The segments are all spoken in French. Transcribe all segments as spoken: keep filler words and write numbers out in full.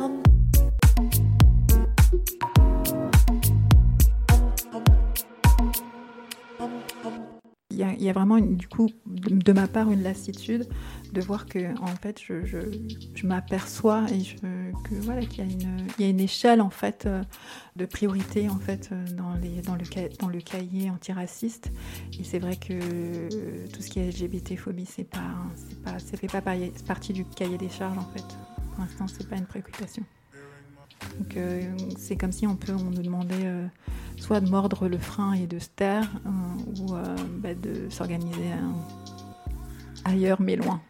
hum. Il y a, il y a vraiment, une, du coup, de, de ma part, une lassitude de voir que, en fait, je, je, je m'aperçois et je, que voilà, qu'il y a une, il y a une échelle en fait de priorité en fait dans les, dans le, dans le cahier antiraciste. Et c'est vrai que euh, tout ce qui est L G B T-phobie, c'est pas, c'est pas, ça fait pas partie du cahier des charges en fait. Pour l'instant, c'est pas une préoccupation. Donc, euh, c'est comme si on, peut, on nous demandait euh, soit de mordre le frein et de se taire, euh, ou euh, bah, de s'organiser euh, ailleurs mais loin.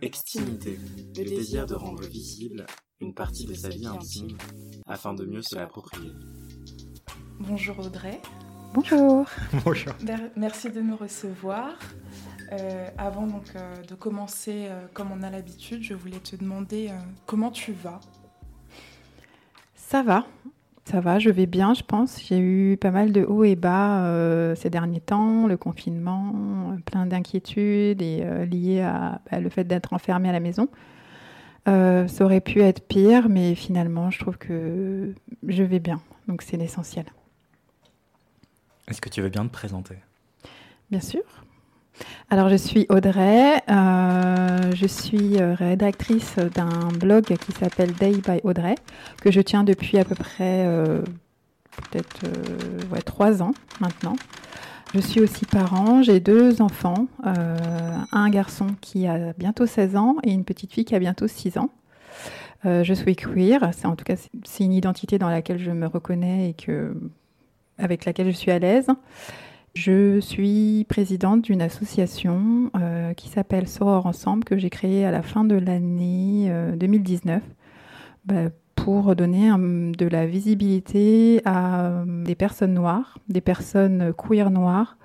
Extimité, le désir de rendre visible une partie de sa vie intime afin de mieux se l'approprier. Bonjour Audrey. Bonjour. Bonjour. Merci de me recevoir. Euh, avant donc, euh, de commencer euh, comme on a l'habitude, je voulais te demander euh, comment tu vas ? Ça va, ça va, je vais bien, je pense. J'ai eu pas mal de hauts et bas euh, ces derniers temps, le confinement, plein d'inquiétudes et euh, liées à bah, le fait d'être enfermée à la maison. Euh, ça aurait pu être pire, mais finalement, je trouve que je vais bien, donc c'est l'essentiel. Est-ce que tu veux bien te présenter ? Bien sûr. Alors, je suis Audrey, euh, je suis rédactrice d'un blog qui s'appelle Day by Audrey, que je tiens depuis à peu près euh, peut-être euh, ouais, trois ans maintenant. Je suis aussi parent, j'ai deux enfants, euh, un garçon qui a bientôt seize ans et une petite fille qui a bientôt six ans. Euh, je suis queer, c'est, en tout cas c'est une identité dans laquelle je me reconnais et que, avec laquelle je suis à l'aise. Je suis présidente d'une association euh, qui s'appelle Soror Ensemble, que j'ai créée à la fin de l'année euh, deux mille dix-neuf bah, pour donner un, de la visibilité à euh, des personnes noires, des personnes queer noires,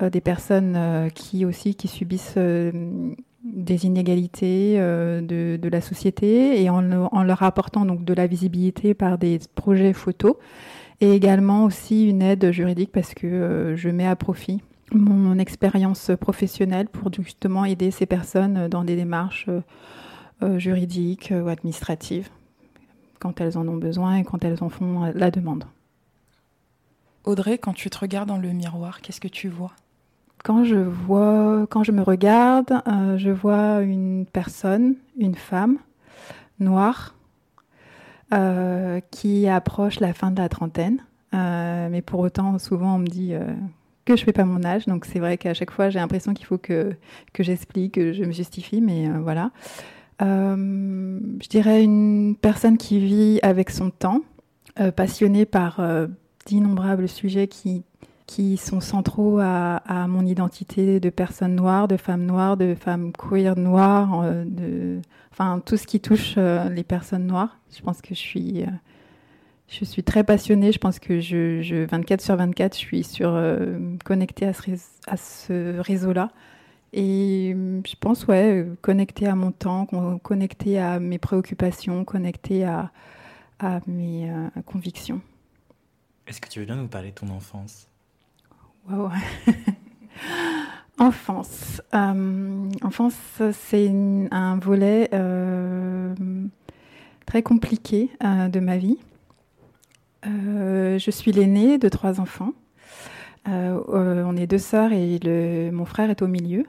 euh, des personnes euh, qui aussi qui subissent euh, des inégalités euh, de, de la société et en, en leur apportant donc, de la visibilité par des projets photos. Et également aussi une aide juridique parce que euh, je mets à profit mon expérience professionnelle pour justement aider ces personnes dans des démarches euh, juridiques ou administratives quand elles en ont besoin et quand elles en font la demande. Audrey, quand tu te regardes dans le miroir, qu'est-ce que tu vois ? Quand je vois, quand je me regarde, euh, je vois une personne, une femme noire, Euh, qui approche la fin de la trentaine. Euh, mais pour autant, souvent, on me dit euh, que je ne fais pas mon âge. Donc, c'est vrai qu'à chaque fois, j'ai l'impression qu'il faut que, que j'explique, que je me justifie. Mais euh, voilà. Euh, je dirais une personne qui vit avec son temps, euh, passionnée par euh, d'innombrables sujets qui, qui sont centraux à, à mon identité de personne noire, de femme noire, de femme queer noire, euh, de... Enfin, tout ce qui touche euh, les personnes noires. Je pense que je suis, euh, je suis très passionnée. Je pense que je, je, vingt-quatre sur vingt-quatre, je suis sur, euh, connectée à ce, ré- à ce réseau-là. Et je pense, ouais, connectée à mon temps, con- connectée à mes préoccupations, connectée à, à mes euh, convictions. Est-ce que tu veux bien nous parler de ton enfance ? Waouh. Enfance. Euh, enfance, c'est une, un volet euh, très compliqué euh, de ma vie. Euh, je suis l'aînée de trois enfants. Euh, on est deux sœurs et le, mon frère est au milieu.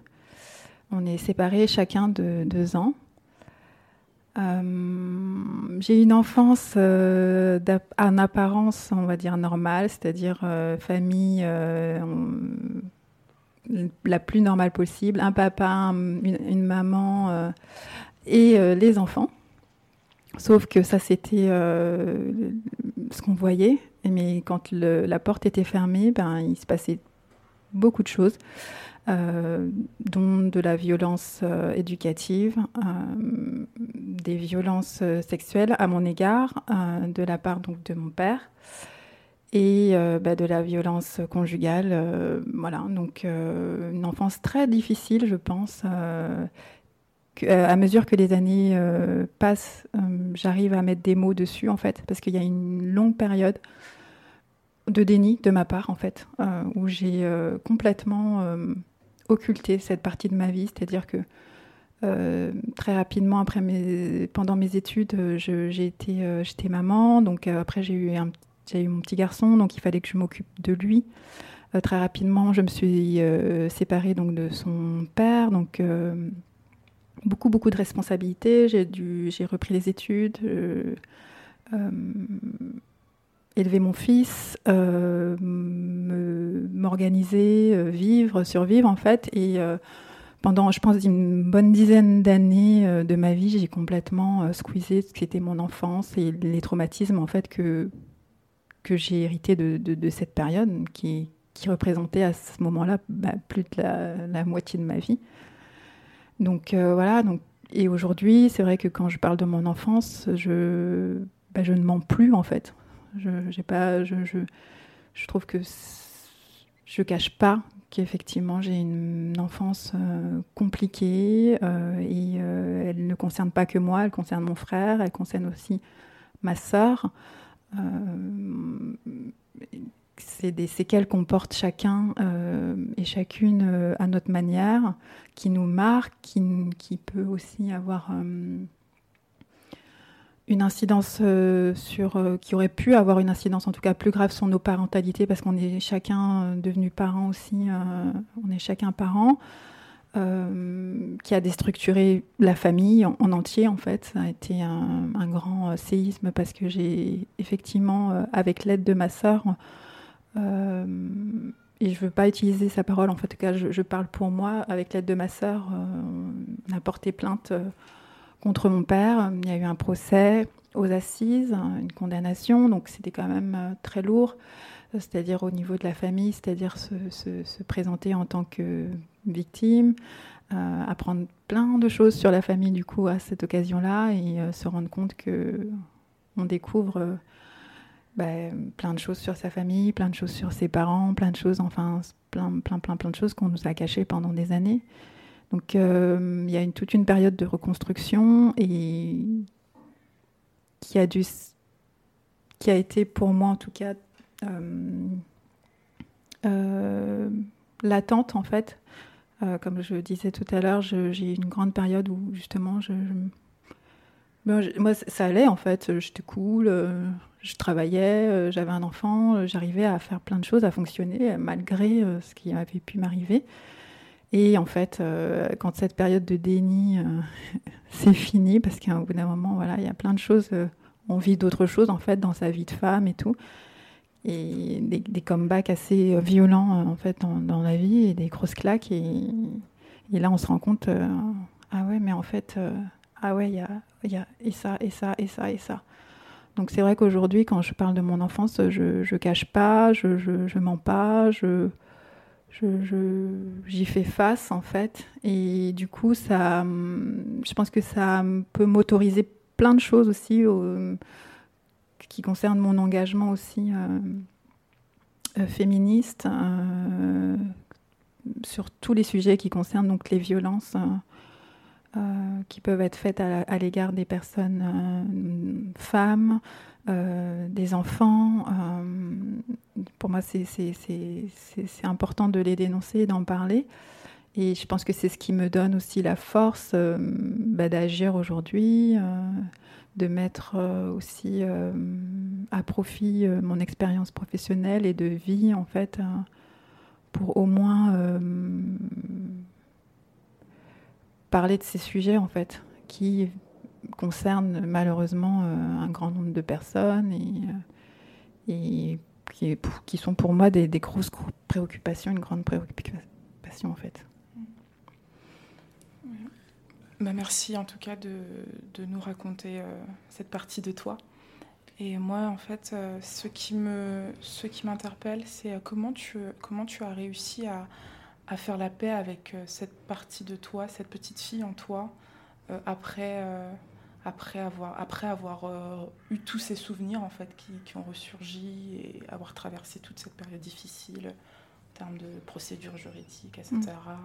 On est séparés chacun de deux ans. Euh, j'ai une enfance euh, en apparence, on va dire, normale, c'est-à-dire euh, famille... Euh, on, la plus normale possible, un papa, un, une, une maman euh, et euh, les enfants. Sauf que ça, c'était euh, ce qu'on voyait. Mais quand le, la porte était fermée, ben, il se passait beaucoup de choses, euh, dont de la violence euh, éducative, euh, des violences sexuelles à mon égard, euh, de la part donc, de mon père. Et euh, bah, de la violence conjugale, euh, voilà. Donc euh, une enfance très difficile, je pense. Euh, que, euh, à mesure que les années euh, passent, euh, j'arrive à mettre des mots dessus, en fait, parce qu'il y a une longue période de déni de ma part, en fait, euh, où j'ai euh, complètement euh, occulté cette partie de ma vie, c'est-à-dire que Euh, très rapidement après mes, pendant mes études, je, j'ai été, euh, j'étais maman, donc euh, après j'ai eu, un, j'ai eu mon petit garçon, donc il fallait que je m'occupe de lui. Euh, très rapidement, je me suis euh, séparée donc de son père, donc euh, beaucoup beaucoup de responsabilités. J'ai dû, j'ai repris les études, euh, euh, élever mon fils, euh, me, m'organiser, euh, vivre, survivre en fait, et euh, pendant, je pense, une bonne dizaine d'années de ma vie, j'ai complètement squeezé ce qui était mon enfance et les traumatismes en fait, que, que j'ai hérité de, de, de cette période qui, qui représentait à ce moment-là bah, plus de la, la moitié de ma vie. Donc euh, voilà, donc, et aujourd'hui, c'est vrai que quand je parle de mon enfance, je, bah, je ne mens plus en fait. Je, j'ai pas, je, je, je trouve que je ne cache pas qu'effectivement j'ai une enfance euh, compliquée euh, et euh, elle ne concerne pas que moi, elle concerne mon frère, elle concerne aussi ma sœur. Euh, c'est des séquelles qu'on porte chacun euh, et chacune euh, à notre manière, qui nous marque, qui, qui peut aussi avoir euh, une incidence euh, sur, euh, qui aurait pu avoir une incidence, en tout cas plus grave, sur nos parentalités, parce qu'on est chacun devenu parent aussi, euh, on est chacun parent, euh, qui a déstructuré la famille en, en entier, en fait. Ça a été un, un grand euh, séisme, parce que j'ai effectivement, euh, avec l'aide de ma sœur, euh, et je ne veux pas utiliser sa parole, en fait, en tout cas, je, je parle pour moi, avec l'aide de ma sœur, euh, on a porté plainte euh, contre mon père. Il y a eu un procès aux assises, une condamnation, donc c'était quand même très lourd, c'est-à-dire au niveau de la famille, c'est-à-dire se, se, se présenter en tant que victime, euh, apprendre plein de choses sur la famille du coup à cette occasion-là, et euh, se rendre compte qu'on découvre euh, bah, plein de choses sur sa famille, plein de choses sur ses parents, plein de choses, enfin plein, plein, plein, plein de choses qu'on nous a cachées pendant des années. Donc, euh, il y a une, toute une période de reconstruction et qui a, dû, qui a été pour moi, en tout cas, euh, euh, l'attente, en fait. Euh, comme je disais tout à l'heure, je, j'ai eu une grande période où, justement, je, je, ben, je, moi, ça allait, en fait. J'étais cool, euh, je travaillais, euh, j'avais un enfant, euh, j'arrivais à faire plein de choses, à fonctionner, malgré euh, ce qui avait pu m'arriver. Et en fait, euh, quand cette période de déni, euh, c'est fini, parce qu'au bout d'un moment, voilà, il y a plein de choses, euh, on vit d'autres choses, en fait, dans sa vie de femme et tout, et des, des comebacks assez violents, euh, en fait, dans, dans la vie, et des grosses claques, et, et là, on se rend compte, euh, ah ouais, mais en fait, euh, ah ouais, il y a, y a et ça, et ça, et ça, et ça. Donc, c'est vrai qu'aujourd'hui, quand je parle de mon enfance, je ne cache pas, je ne mens pas, je... Je, je, j'y fais face en fait, et du coup ça, je pense que ça peut m'autoriser plein de choses aussi au, qui concernent mon engagement aussi euh, euh, féministe euh, sur tous les sujets qui concernent donc les violences euh, euh, qui peuvent être faites à, à l'égard des personnes euh, femmes, Euh, des enfants. Euh, pour moi, c'est, c'est, c'est, c'est, c'est important de les dénoncer et d'en parler. Et je pense que c'est ce qui me donne aussi la force euh, bah, d'agir aujourd'hui, euh, de mettre euh, aussi euh, à profit euh, mon expérience professionnelle et de vie, en fait, euh, pour au moins euh, parler de ces sujets, en fait, qui... concerne malheureusement euh, un grand nombre de personnes et, et qui, qui sont pour moi des, des grosses préoccupations, une grande préoccupation en fait. Ouais. Bah, merci en tout cas de, de nous raconter euh, cette partie de toi. Et moi en fait, euh, ce qui me, ce qui m'interpelle, c'est comment tu, comment tu as réussi à, à faire la paix avec euh, cette partie de toi, cette petite fille en toi, euh, après... Euh, Après avoir, après avoir euh, eu tous ces souvenirs en fait, qui, qui ont ressurgi et avoir traversé toute cette période difficile en termes de procédures juridiques, et cetera.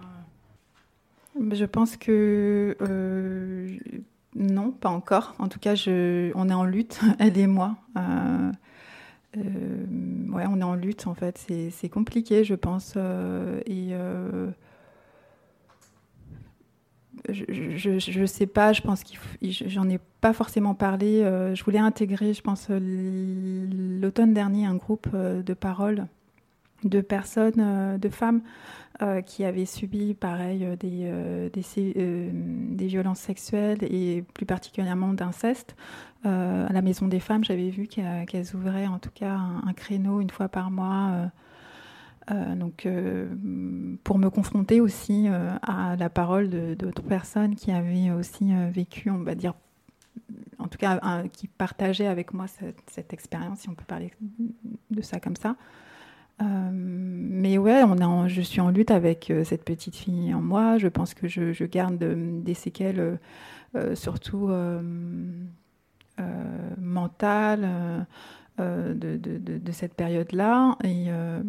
Je pense que euh, non, pas encore. En tout cas, je, on est en lutte, elle et moi. Euh, euh, ouais, on est en lutte en fait. C'est, c'est compliqué, je pense. Euh, et... Euh, je, je, je sais pas, je pense qu'il faut, j'en ai pas forcément parlé. Euh, je voulais intégrer, je pense, l'automne dernier, un groupe de parole de personnes, euh, de femmes euh, qui avaient subi, pareil, des, euh, des, euh, des violences sexuelles et plus particulièrement d'inceste. Euh, à la Maison des Femmes, j'avais vu qu'elles, qu'elles ouvraient en tout cas un, un créneau une fois par mois. Euh, Euh, donc, euh, pour me confronter aussi euh, à la parole de, d'autres personnes qui avaient aussi euh, vécu, on va dire, en tout cas, un, qui partageaient avec moi cette, cette expérience, si on peut parler de ça comme ça. Euh, mais ouais, on est en, je suis en lutte avec euh, cette petite fille en moi. Je pense que je, je garde de, des séquelles, euh, euh, surtout euh, euh, mentales. Euh, Euh, de, de, de cette période-là. Et, euh,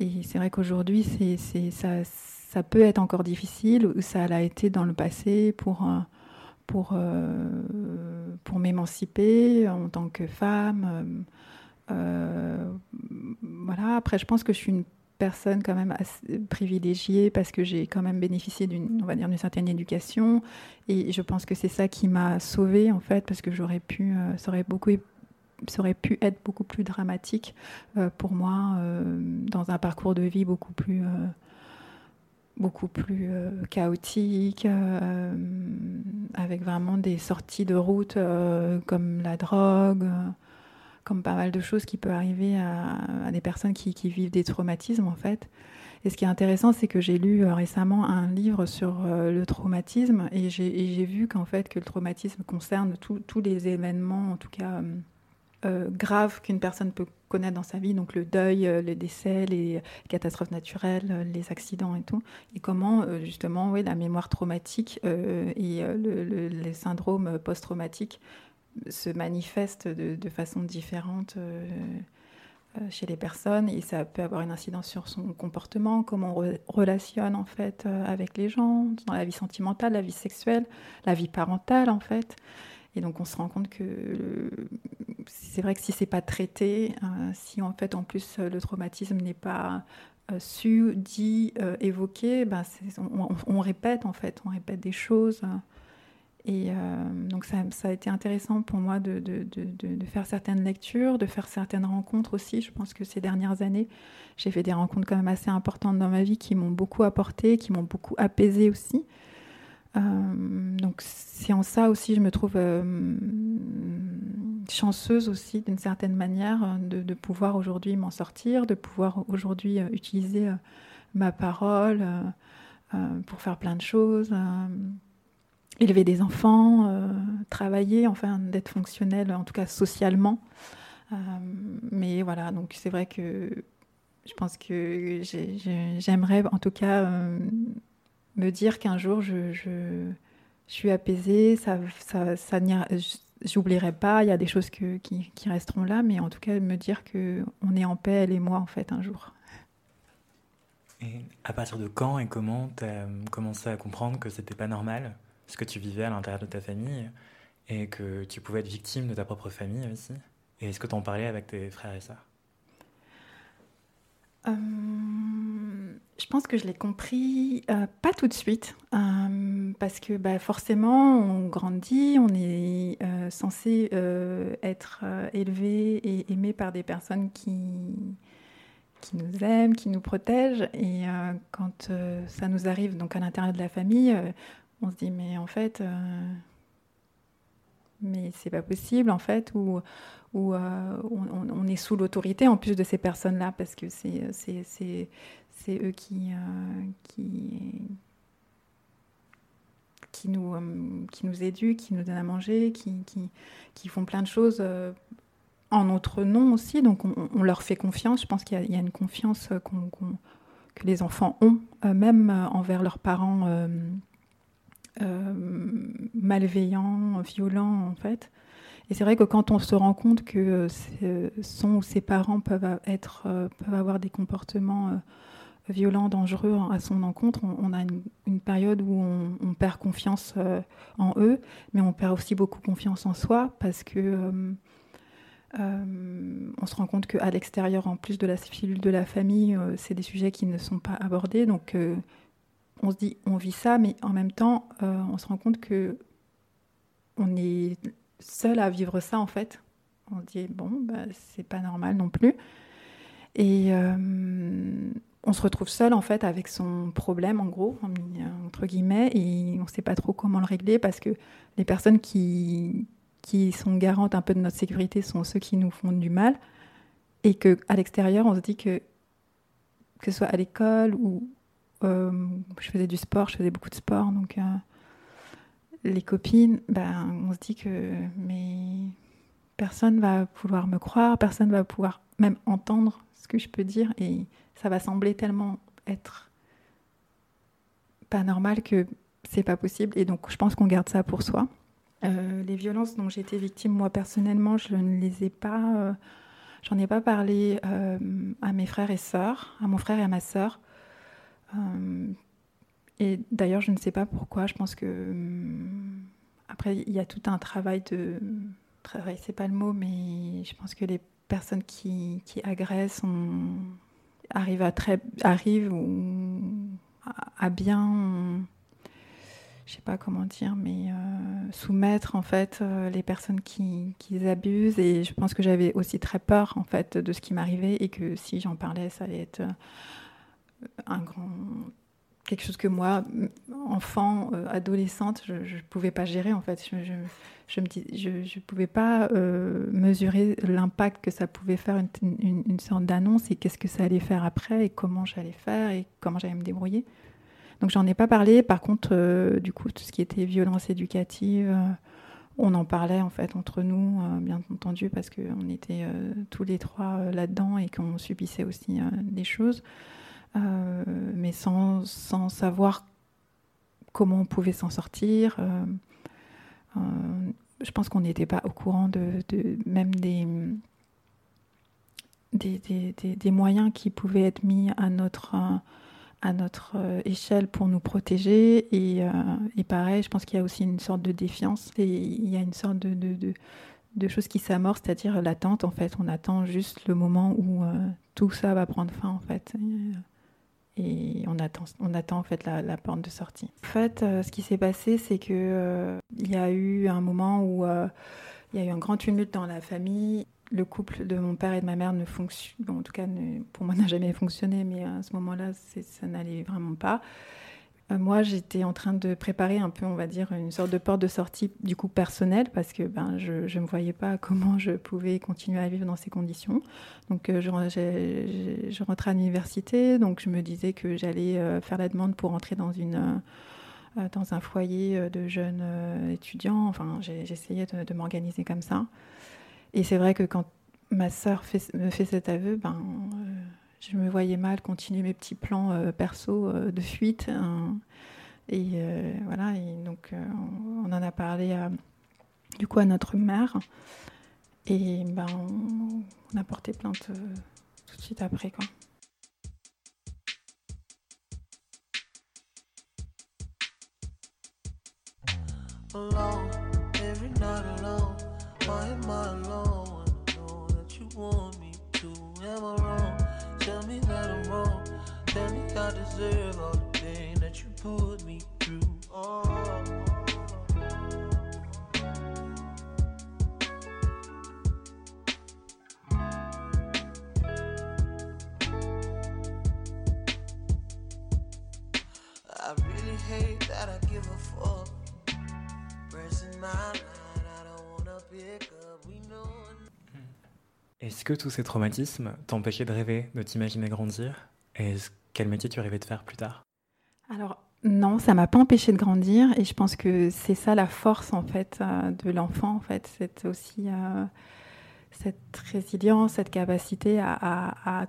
et c'est vrai qu'aujourd'hui, c'est, c'est, ça, ça peut être encore difficile, ou ça l'a été dans le passé, pour, pour, euh, pour m'émanciper en tant que femme. Euh, voilà. Après, je pense que je suis une personne quand même assez privilégiée, parce que j'ai quand même bénéficié d'une, on va dire, d'une certaine éducation. Et je pense que c'est ça qui m'a sauvée, en fait, parce que j'aurais pu, euh, ça aurait beaucoup ça aurait pu être beaucoup plus dramatique euh, pour moi, euh, dans un parcours de vie beaucoup plus, euh, beaucoup plus euh, chaotique, euh, avec vraiment des sorties de route euh, comme la drogue, euh, comme pas mal de choses qui peuvent arriver à, à des personnes qui, qui vivent des traumatismes, en fait. Et ce qui est intéressant, c'est que j'ai lu euh, récemment un livre sur euh, le traumatisme, et j'ai, et j'ai vu qu'en fait, que le traumatisme concerne tous les événements, en tout cas... Euh, Euh, grave qu'une personne peut connaître dans sa vie, donc le deuil, euh, les décès, les catastrophes naturelles, euh, les accidents et tout, et comment euh, justement oui, la mémoire traumatique euh, et euh, le, le, les syndromes post-traumatiques se manifestent de, de façon différente euh, euh, chez les personnes, et ça peut avoir une incidence sur son comportement, comment on re- relationne en fait euh, avec les gens, dans la vie sentimentale, la vie sexuelle, la vie parentale en fait. Et donc, on se rend compte que euh, c'est vrai que si ce n'est pas traité, euh, si en fait, en plus, le traumatisme n'est pas euh, su, dit, euh, évoqué, ben on, on répète, en fait, on répète des choses. Et euh, donc, ça, ça a été intéressant pour moi de, de, de, de, de faire certaines lectures, de faire certaines rencontres aussi. Je pense que ces dernières années, j'ai fait des rencontres quand même assez importantes dans ma vie, qui m'ont beaucoup apporté, qui m'ont beaucoup apaisée aussi. Euh, donc c'est en ça aussi je me trouve euh, chanceuse aussi d'une certaine manière de, de pouvoir aujourd'hui m'en sortir, de pouvoir aujourd'hui euh, utiliser euh, ma parole euh, euh, pour faire plein de choses, euh, élever des enfants, euh, travailler, enfin d'être fonctionnelle en tout cas socialement. Euh, mais voilà, donc c'est vrai que je pense que j'ai, j'ai, j'aimerais en tout cas euh, me dire qu'un jour je, je, je suis apaisée, ça, ça, ça n'ira, j'oublierai pas, il y a des choses que, qui, qui resteront là, mais en tout cas me dire qu'on est en paix, elle et moi en fait, un jour. Et à partir de quand et comment tu as commencé à comprendre que c'était pas normal ce que tu vivais à l'intérieur de ta famille, et que tu pouvais être victime de ta propre famille aussi? Et est-ce que tu en parlais avec tes frères et sœurs? Euh, je pense que je l'ai compris euh, pas tout de suite, euh, parce que bah, forcément on grandit, on est euh, censé euh, être euh, élevé et aimé par des personnes qui, qui nous aiment, qui nous protègent, et euh, quand euh, ça nous arrive donc à l'intérieur de la famille, euh, on se dit mais en fait euh, mais c'est pas possible en fait, ou où euh, on, on est sous l'autorité en plus de ces personnes-là, parce que c'est, c'est, c'est, c'est eux qui, euh, qui, qui, nous, euh, qui nous éduquent, qui nous donnent à manger, qui, qui, qui font plein de choses euh, en notre nom aussi. Donc on, on leur fait confiance. Je pense qu'il y a, il y a une confiance qu'on, qu'on, que les enfants ont, euh, même euh, envers leurs parents euh, euh, malveillants, violents en fait. Et c'est vrai que quand on se rend compte que son ou ses parents peuvent, être, peuvent avoir des comportements violents, dangereux à son encontre, on a une, une période où on, on perd confiance en eux, mais on perd aussi beaucoup confiance en soi, parce que euh, euh, on se rend compte qu'à l'extérieur, en plus de la cellule de la famille, c'est des sujets qui ne sont pas abordés, donc euh, on se dit, on vit ça, mais en même temps, euh, on se rend compte que on est seul à vivre ça, en fait. On se dit, bon, bah, c'est pas normal non plus. Et euh, on se retrouve seul, en fait, avec son problème, en gros, entre guillemets, et on sait pas trop comment le régler, parce que les personnes qui, qui sont garantes un peu de notre sécurité sont ceux qui nous font du mal, et qu'à l'extérieur, on se dit que, que ce soit à l'école ou... Euh, je faisais du sport, je faisais beaucoup de sport, donc euh, les copines, ben, on se dit que mais personne va vouloir me croire, personne va pouvoir même entendre ce que je peux dire, et ça va sembler tellement être pas normal que c'est pas possible, et donc je pense qu'on garde ça pour soi. Euh, les violences dont j'ai été victime, moi personnellement, je ne les ai pas, euh, j'en ai pas parlé euh, à mes frères et sœurs, à mon frère et à ma sœur. Et d'ailleurs, je ne sais pas pourquoi. Je pense que après, il y a tout un travail de travail. C'est pas le mot, mais je pense que les personnes qui qui agressent on... arrivent à très arrivent ou à bien, on... je sais pas comment dire, mais euh, soumettre en fait euh, les personnes qui qui abusent. Et je pense que j'avais aussi très peur en fait de ce qui m'arrivait, et que si j'en parlais, ça allait être un grand... quelque chose que moi, enfant, euh, adolescente, je ne pouvais pas gérer en fait. Je ne je, je me dis, je, je pouvais pas euh, mesurer l'impact que ça pouvait faire une, une, une sorte d'annonce, et qu'est-ce que ça allait faire après, et comment j'allais faire, et comment j'allais me débrouiller. Donc j'en ai pas parlé. Par contre, euh, du coup, tout ce qui était violence éducative, euh, on en parlait en fait entre nous, euh, bien entendu, parce qu'on était euh, tous les trois euh, là-dedans, et qu'on subissait aussi euh, des choses. Euh, mais sans, sans savoir comment on pouvait s'en sortir. Euh, euh, je pense qu'on n'était pas au courant de, de même des, des, des, des, des moyens qui pouvaient être mis à notre, à notre échelle pour nous protéger. Et, euh, et pareil, je pense qu'il y a aussi une sorte de défiance. Et il y a une sorte de, de, de, de choses qui s'amorcent, c'est-à-dire l'attente. En fait, on attend juste le moment où euh, tout ça va prendre fin, en fait. Et, Et on attend, on attend en fait la, la porte de sortie. En fait, euh, ce qui s'est passé, c'est qu'il euh, y a eu un moment où il euh, y a eu un grand tumulte dans la famille. Le couple de mon père et de ma mère ne fonctionne, bon, en tout cas, ne, pour moi, n'a jamais fonctionné. Mais à ce moment-là, c'est, ça n'allait vraiment pas. Euh, moi, j'étais en train de préparer un peu, on va dire, une sorte de porte de sortie du coup personnelle, parce que ben, je ne me voyais pas comment je pouvais continuer à vivre dans ces conditions. Donc, euh, je, je, je rentrais à l'université, donc je me disais que j'allais euh, faire la demande pour entrer dans une euh, dans un foyer de jeunes euh, étudiants. Enfin, j'ai, j'essayais de, de m'organiser comme ça. Et c'est vrai que quand ma sœur fait, me fait cet aveu, ben euh, je me voyais mal continuer mes petits plans euh, perso euh, de fuite. Hein. Et euh, voilà, et donc euh, on, on en a parlé à, du coup à notre mère. Et ben, on, on a porté plainte euh, tout de suite après, quoi. Tell me that I'm wrong. Tell me I deserve all the pain that you put me through. Oh. I really hate that I give a fuck. Pressing my line, I don't wanna pick up. We know. Est-ce que tous ces traumatismes t'empêchaient de rêver, de t'imaginer grandir ? Et quel métier tu rêvais de faire plus tard ? Alors non, ça ne m'a pas empêchée de grandir, et je pense que c'est ça la force en fait de l'enfant en fait, c'est aussi euh, cette résilience, cette capacité à, à, à,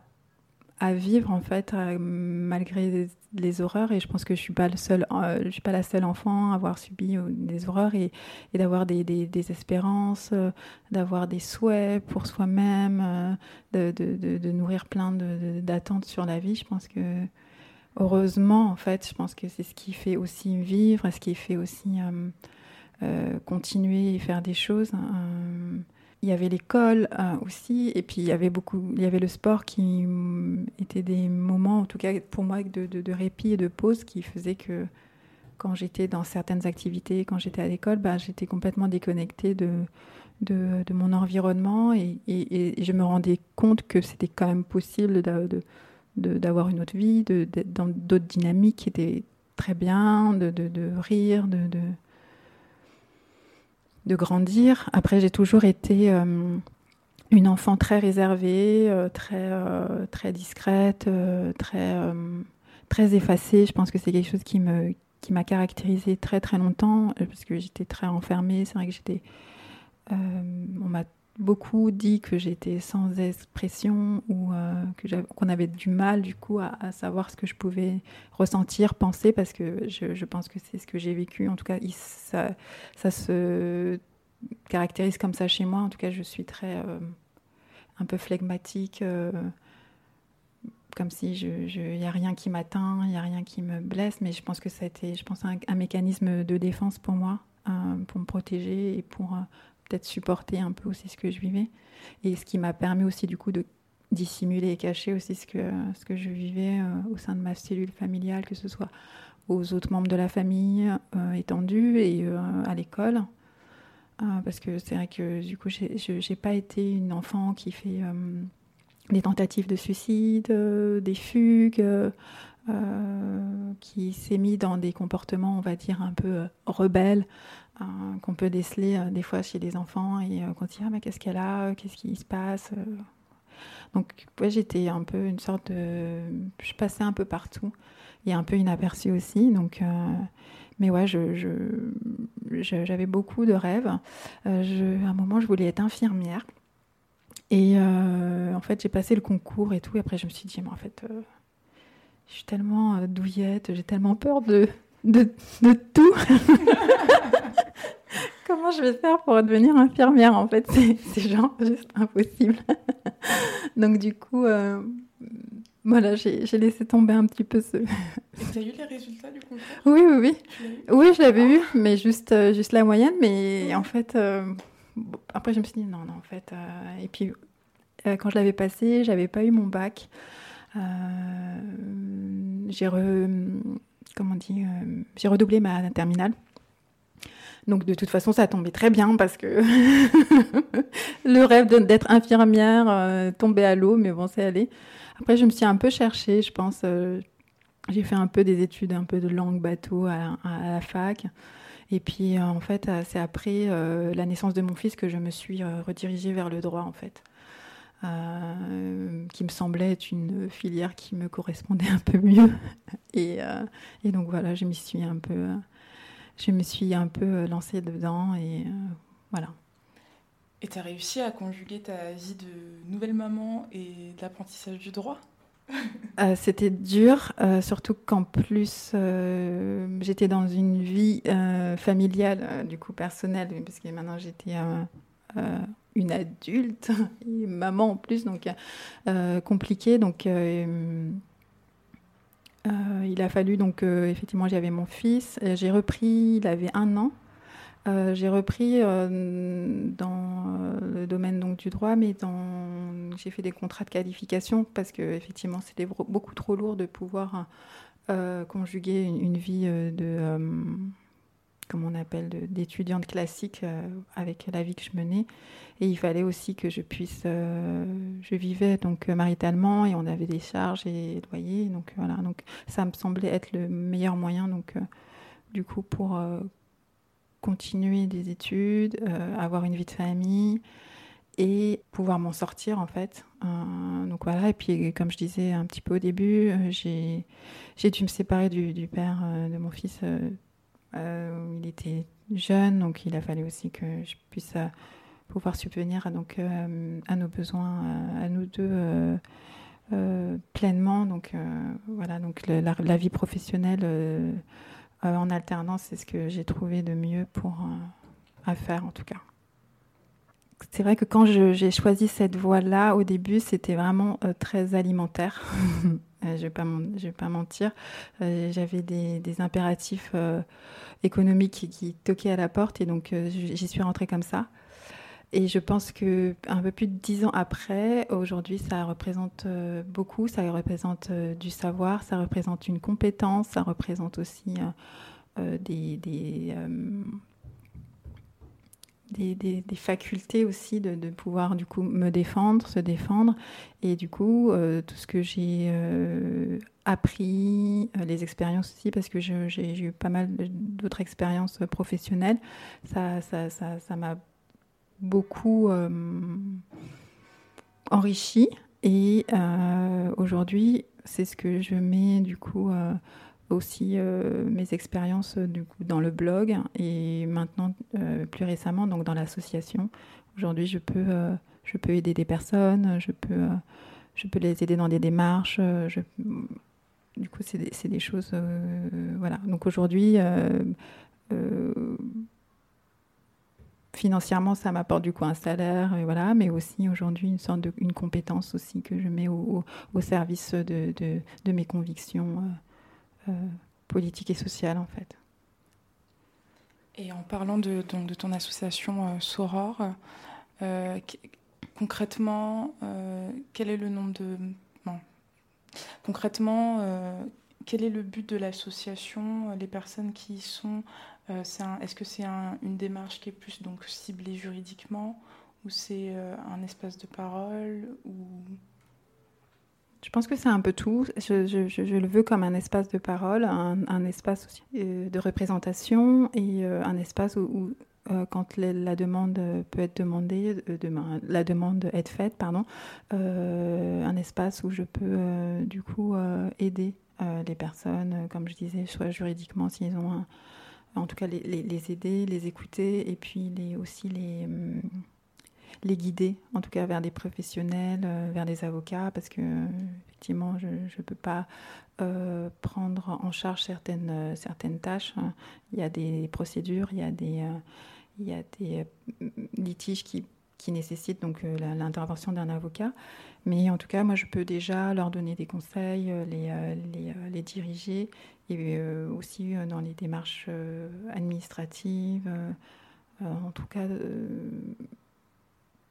à vivre en fait malgré les, les horreurs. Et je pense que je suis pas le seul, euh, je suis pas la seule enfant à avoir subi des horreurs, et, et d'avoir des, des, des espérances, euh, d'avoir des souhaits pour soi-même, euh, de, de, de, de nourrir plein de, de, d'attentes sur la vie. Je pense que heureusement en fait, je pense que c'est ce qui fait aussi vivre, ce qui fait aussi euh, euh, continuer et faire des choses. Euh, il y avait l'école euh, aussi, et puis il y avait beaucoup, il y avait le sport qui était des moments, en tout cas pour moi, de, de, de répit et de pause qui faisaient que quand j'étais dans certaines activités, quand j'étais à l'école, bah, j'étais complètement déconnectée de, de, de mon environnement et, et, et je me rendais compte que c'était quand même possible de, de, de, d'avoir une autre vie, de, d'être dans d'autres dynamiques qui étaient très bien, de, de, de rire, de, de, de grandir. Après, j'ai toujours été euh, une enfant très réservée, euh, très, euh, très discrète, euh, très, euh, très effacée. Je pense que c'est quelque chose qui me... qui m'a caractérisée très très longtemps, parce que j'étais très enfermée. C'est vrai que j'étais... Euh, on m'a beaucoup dit que j'étais sans expression, ou euh, que qu'on avait du mal du coup à, à savoir ce que je pouvais ressentir, penser, parce que je, je pense que c'est ce que j'ai vécu. En tout cas, il, ça, ça se caractérise comme ça chez moi. En tout cas, je suis très... Euh, un peu flegmatique... Euh, comme si il n'y a rien qui m'atteint, il n'y a rien qui me blesse, mais je pense que ça a été, je pense, un, un mécanisme de défense pour moi, euh, pour me protéger et pour euh, peut-être supporter un peu aussi ce que je vivais. Et ce qui m'a permis aussi, du coup, de dissimuler et cacher aussi ce que, ce que je vivais euh, au sein de ma cellule familiale, que ce soit aux autres membres de la famille euh, étendue et euh, à l'école. Euh, parce que c'est vrai que, du coup, je n'ai pas été une enfant qui fait... Euh, des tentatives de suicide, euh, des fugues, euh, qui s'est mis dans des comportements, on va dire, un peu euh, rebelles, euh, qu'on peut déceler euh, des fois chez les enfants, et euh, qu'on se dit « Ah, mais qu'est-ce qu'elle a ? Qu'est-ce qui se passe ?» Donc, ouais, j'étais un peu une sorte de... Je passais un peu partout, et un peu inaperçue aussi, donc... Euh... Mais ouais, je, je, je, j'avais beaucoup de rêves. Euh, je, à un moment, je voulais être infirmière. Et euh, en fait, j'ai passé le concours et tout. Et après, je me suis dit, mais en fait, euh, je suis tellement euh, douillette, j'ai tellement peur de, de, de tout. Comment je vais faire pour devenir infirmière ? En fait, c'est, c'est genre juste impossible. Donc, du coup, euh, voilà, j'ai, j'ai laissé tomber un petit peu ce... Et tu as eu les résultats du concours ? Oui, oui, oui. Tu l'as eu ? Oui, je l'avais ah. eu, mais juste, juste la moyenne. Mais mmh. en fait... Euh, Bon, après, je me suis dit, non, non, en fait... Euh, et puis, euh, quand je l'avais passé, je n'avais pas eu mon bac. Euh, j'ai, re, comment on dit, euh, j'ai redoublé ma terminale. Donc, de toute façon, ça tombait très bien parce que le rêve de, d'être infirmière euh, tombait à l'eau, mais bon, c'est allé. Après, je me suis un peu cherchée, je pense. Euh, j'ai fait un peu des études, un peu de langue bateau à, à, à la fac. Et puis, euh, en fait, c'est après euh, la naissance de mon fils que je me suis euh, redirigée vers le droit, en fait, euh, qui me semblait être une filière qui me correspondait un peu mieux. Et, euh, et donc, voilà, je me suis un peu, euh, je me suis un peu lancée dedans et euh, voilà. Et tu as réussi à conjuguer ta vie de nouvelle maman et de l'apprentissage du droit ? Euh, c'était dur, euh, surtout qu'en plus euh, j'étais dans une vie euh, familiale, euh, du coup personnelle, parce que maintenant j'étais euh, euh, une adulte et maman en plus, donc euh, compliqué. Donc euh, euh, il a fallu, donc euh, effectivement j'avais mon fils, j'ai repris, il avait un an. Euh, j'ai repris euh, dans euh, le domaine donc, du droit, mais dans... j'ai fait des contrats de qualification parce qu'effectivement, c'était beaucoup trop lourd de pouvoir euh, conjuguer une, une vie euh, de, euh, comment on appelle, de, d'étudiante classique euh, avec la vie que je menais. Et il fallait aussi que je puisse... Euh, je vivais donc maritalement et on avait des charges et loyers. Donc, voilà, donc, ça me semblait être le meilleur moyen donc, euh, du coup, pour... Euh, continuer des études, euh, avoir une vie de famille et pouvoir m'en sortir en fait. Euh, donc voilà, et puis comme je disais un petit peu au début, euh, j'ai, j'ai dû me séparer du, du père euh, de mon fils. Euh, euh, il était jeune, donc il a fallu aussi que je puisse euh, pouvoir subvenir donc, euh, à nos besoins, à, à nous deux euh, euh, pleinement. Donc euh, voilà, donc le, la, la vie professionnelle... Euh, Euh, en alternance, c'est ce que j'ai trouvé de mieux pour, euh, à faire, en tout cas. C'est vrai que quand je, j'ai choisi cette voie-là, au début, c'était vraiment euh, très alimentaire. Je ne vais pas, je vais pas mentir. Euh, j'avais des, des impératifs euh, économiques qui, qui toquaient à la porte, et donc euh, j'y suis rentrée comme ça. Et je pense qu'un peu plus de dix ans après, aujourd'hui, ça représente beaucoup, ça représente du savoir, ça représente une compétence, ça représente aussi euh, des, des, euh, des, des, des facultés aussi de, de pouvoir du coup me défendre, se défendre. Et du coup, euh, tout ce que j'ai euh, appris, les expériences aussi, parce que je, j'ai, j'ai eu pas mal d'autres expériences professionnelles, ça, ça, ça, ça m'a beaucoup euh, enrichi et euh, aujourd'hui c'est ce que je mets du coup euh, aussi euh, mes expériences du coup dans le blog et maintenant euh, plus récemment donc dans l'association. Aujourd'hui je peux euh, je peux aider des personnes, je peux euh, je peux les aider dans des démarches, je, du coup c'est des, c'est des choses euh, voilà. Donc aujourd'hui euh, euh, financièrement, ça m'apporte du coup un salaire, et voilà, mais aussi aujourd'hui une sorte de une compétence aussi que je mets au, au, au service de, de, de mes convictions euh, euh, politiques et sociales en fait. Et en parlant de, donc, de ton association euh, Soror, euh, qu- concrètement, euh, quel est le nombre de non. concrètement euh, quel est le but de l'association, les personnes qui y sont? Euh, c'est un, est-ce que c'est un, une démarche qui est plus donc ciblée juridiquement ou c'est euh, un espace de parole ou... Je pense que c'est un peu tout. Je, je, je, je le veux comme un espace de parole, un, un espace aussi, euh, de représentation et euh, un espace où, où euh, quand la, la demande peut être demandée, euh, demain, la demande est faite, pardon, euh, un espace où je peux euh, du coup euh, aider euh, les personnes, comme je disais, soit juridiquement s'ils ont un... En tout cas, les, les, les aider, les écouter et puis les, aussi les, les guider, en tout cas vers des professionnels, vers des avocats, parce que effectivement, je ne peux pas euh, prendre en charge certaines, certaines tâches. Il y a des procédures, il y a des, euh, il y a des litiges qui, qui nécessitent donc, euh, l'intervention d'un avocat. Mais en tout cas, moi, je peux déjà leur donner des conseils, les, euh, les, euh, les diriger. Et euh, aussi euh, dans les démarches euh, administratives, euh, euh, en tout cas, euh,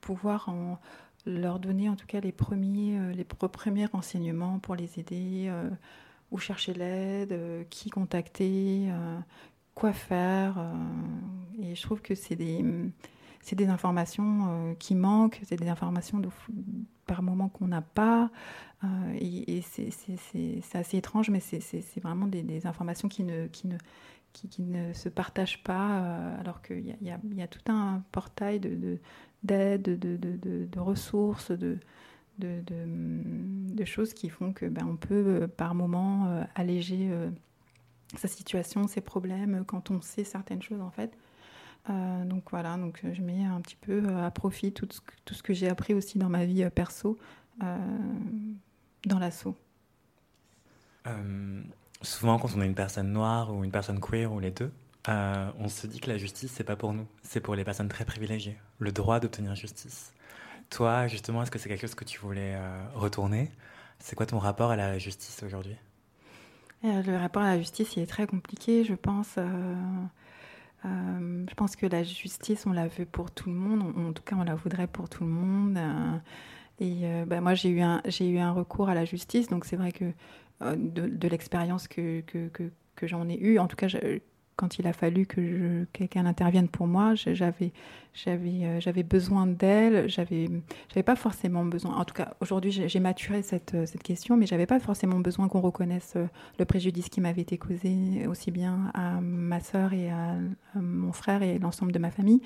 pouvoir en, leur donner en tout cas les premiers, euh, les pro- premiers renseignements pour les aider, euh, où chercher l'aide, euh, qui contacter, euh, quoi faire. Euh, et je trouve que c'est des, c'est des informations euh, qui manquent, c'est des informations de fou- par moment qu'on n'a pas euh, et, et c'est, c'est, c'est, c'est assez étrange mais c'est, c'est, c'est vraiment des, des informations qui ne, qui, ne, qui, qui ne se partagent pas euh, alors qu'il y a, y a, y a tout un portail de, de, d'aide, de, de, de, de, de ressources, de, de, de, de choses qui font que ben, on peut par moment euh, alléger euh, sa situation, ses problèmes quand on sait certaines choses en fait. Euh, donc voilà, donc je mets un petit peu à profit tout ce que, tout ce que j'ai appris aussi dans ma vie perso, euh, dans l'assaut. Euh, souvent, quand on est une personne noire ou une personne queer ou les deux, euh, on se dit que la justice, c'est pas pour nous, c'est pour les personnes très privilégiées, le droit d'obtenir justice. Toi, justement, est-ce que c'est quelque chose que tu voulais euh, retourner ? C'est quoi ton rapport à la justice aujourd'hui ? euh, Le rapport à la justice, il est très compliqué, je pense... Euh... Euh, je pense que la justice, on la veut pour tout le monde. On, en tout cas, on la voudrait pour tout le monde. Euh, et euh, bah, moi, j'ai eu un, j'ai eu un recours à la justice. Donc, c'est vrai que euh, de, de l'expérience que, que, que, que j'en ai eue, en tout cas, je, quand il a fallu que je, quelqu'un intervienne pour moi, j'avais, j'avais, euh, j'avais besoin d'elle. J'avais, j'avais pas forcément besoin. En tout cas, aujourd'hui, j'ai, j'ai maturé cette, cette question, mais j'avais pas forcément besoin qu'on reconnaisse le préjudice qui m'avait été causé aussi bien à ma sœur et à, à mon frère et l'ensemble de ma famille.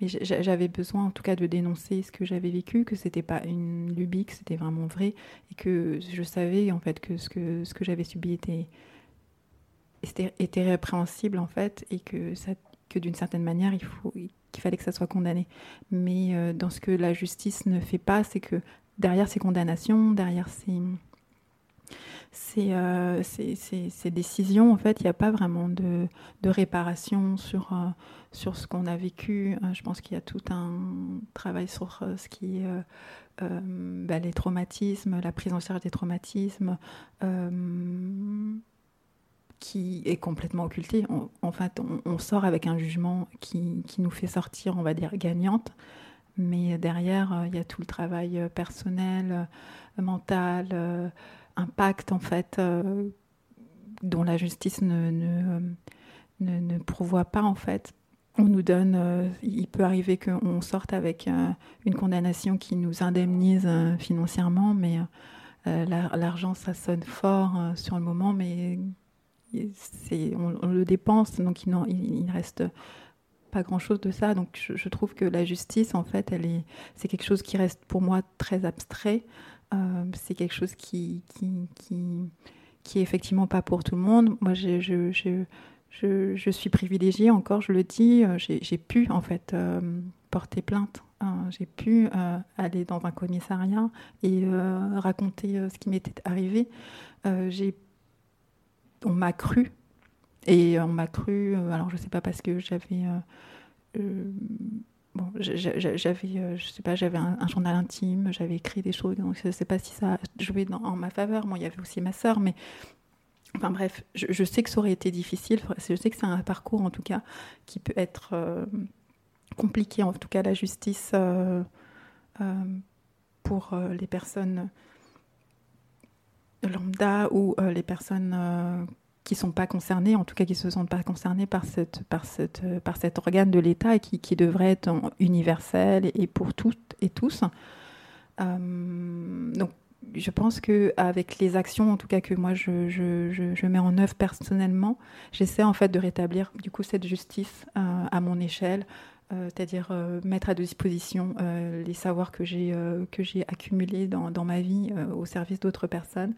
Mais j'avais besoin, en tout cas, de dénoncer ce que j'avais vécu, que c'était pas une lubie, que c'était vraiment vrai, et que je savais en fait que ce que ce que j'avais subi était Était, était répréhensible en fait et que, ça, que d'une certaine manière il faut, qu'il fallait que ça soit condamné, mais euh, dans ce que la justice ne fait pas, c'est que derrière ces condamnations, derrière ces, ces, euh, ces, ces, ces décisions en fait il n'y a pas vraiment de, de réparation sur, euh, sur ce qu'on a vécu. Je pense qu'il y a tout un travail sur euh, ce qui est euh, euh, bah, les traumatismes, la prise en charge des traumatismes euh, qui est complètement occulté. On, en fait, on, on sort avec un jugement qui, qui nous fait sortir, on va dire, gagnante, Mais derrière, il y a tout le travail personnel, mental, impact en fait, dont la justice ne, ne, ne, ne pourvoit pas en fait. On nous donne, euh, il peut arriver qu'on sorte avec euh, une condamnation qui nous indemnise euh, financièrement, mais euh, la, l'argent, ça sonne fort euh, sur le moment, mais c'est, on, on le dépense, donc il ne reste pas grand-chose de ça. Donc je, je trouve que la justice, en fait, elle est, c'est quelque chose qui reste pour moi très abstrait. Euh, c'est quelque chose qui, qui, qui, qui est effectivement pas pour tout le monde. Moi, je... je, je Je, je suis privilégiée encore, je le dis, j'ai, j'ai pu en fait euh, porter plainte, hein. J'ai pu euh, aller dans un commissariat et euh, raconter euh, ce qui m'était arrivé. Euh, j'ai... On m'a cru, et on m'a cru, euh, alors je sais pas parce que j'avais, euh, euh, bon, j'avais, j'avais, je sais pas, j'avais un, un journal intime, j'avais écrit des choses, donc je sais pas si ça jouait dans, en ma faveur. Bon, il y avait aussi ma sœur, mais... Enfin bref, je, je sais que ça aurait été difficile, je sais que c'est un parcours en tout cas qui peut être euh, compliqué, en tout cas la justice euh, euh, pour euh, les personnes lambda ou euh, les personnes euh, qui ne sont pas concernées, en tout cas qui ne se sentent pas concernées par, cette, par, cette, par cet organe de l'État et qui, qui devrait être universel et pour toutes et tous. Euh, donc, je pense qu'avec les actions, en tout cas que moi je, je, je, je mets en œuvre personnellement, j'essaie en fait de rétablir du coup cette justice euh, à mon échelle, euh, c'est-à-dire euh, mettre à disposition euh, les savoirs que j'ai, euh, que j'ai accumulés dans, dans ma vie euh, au service d'autres personnes,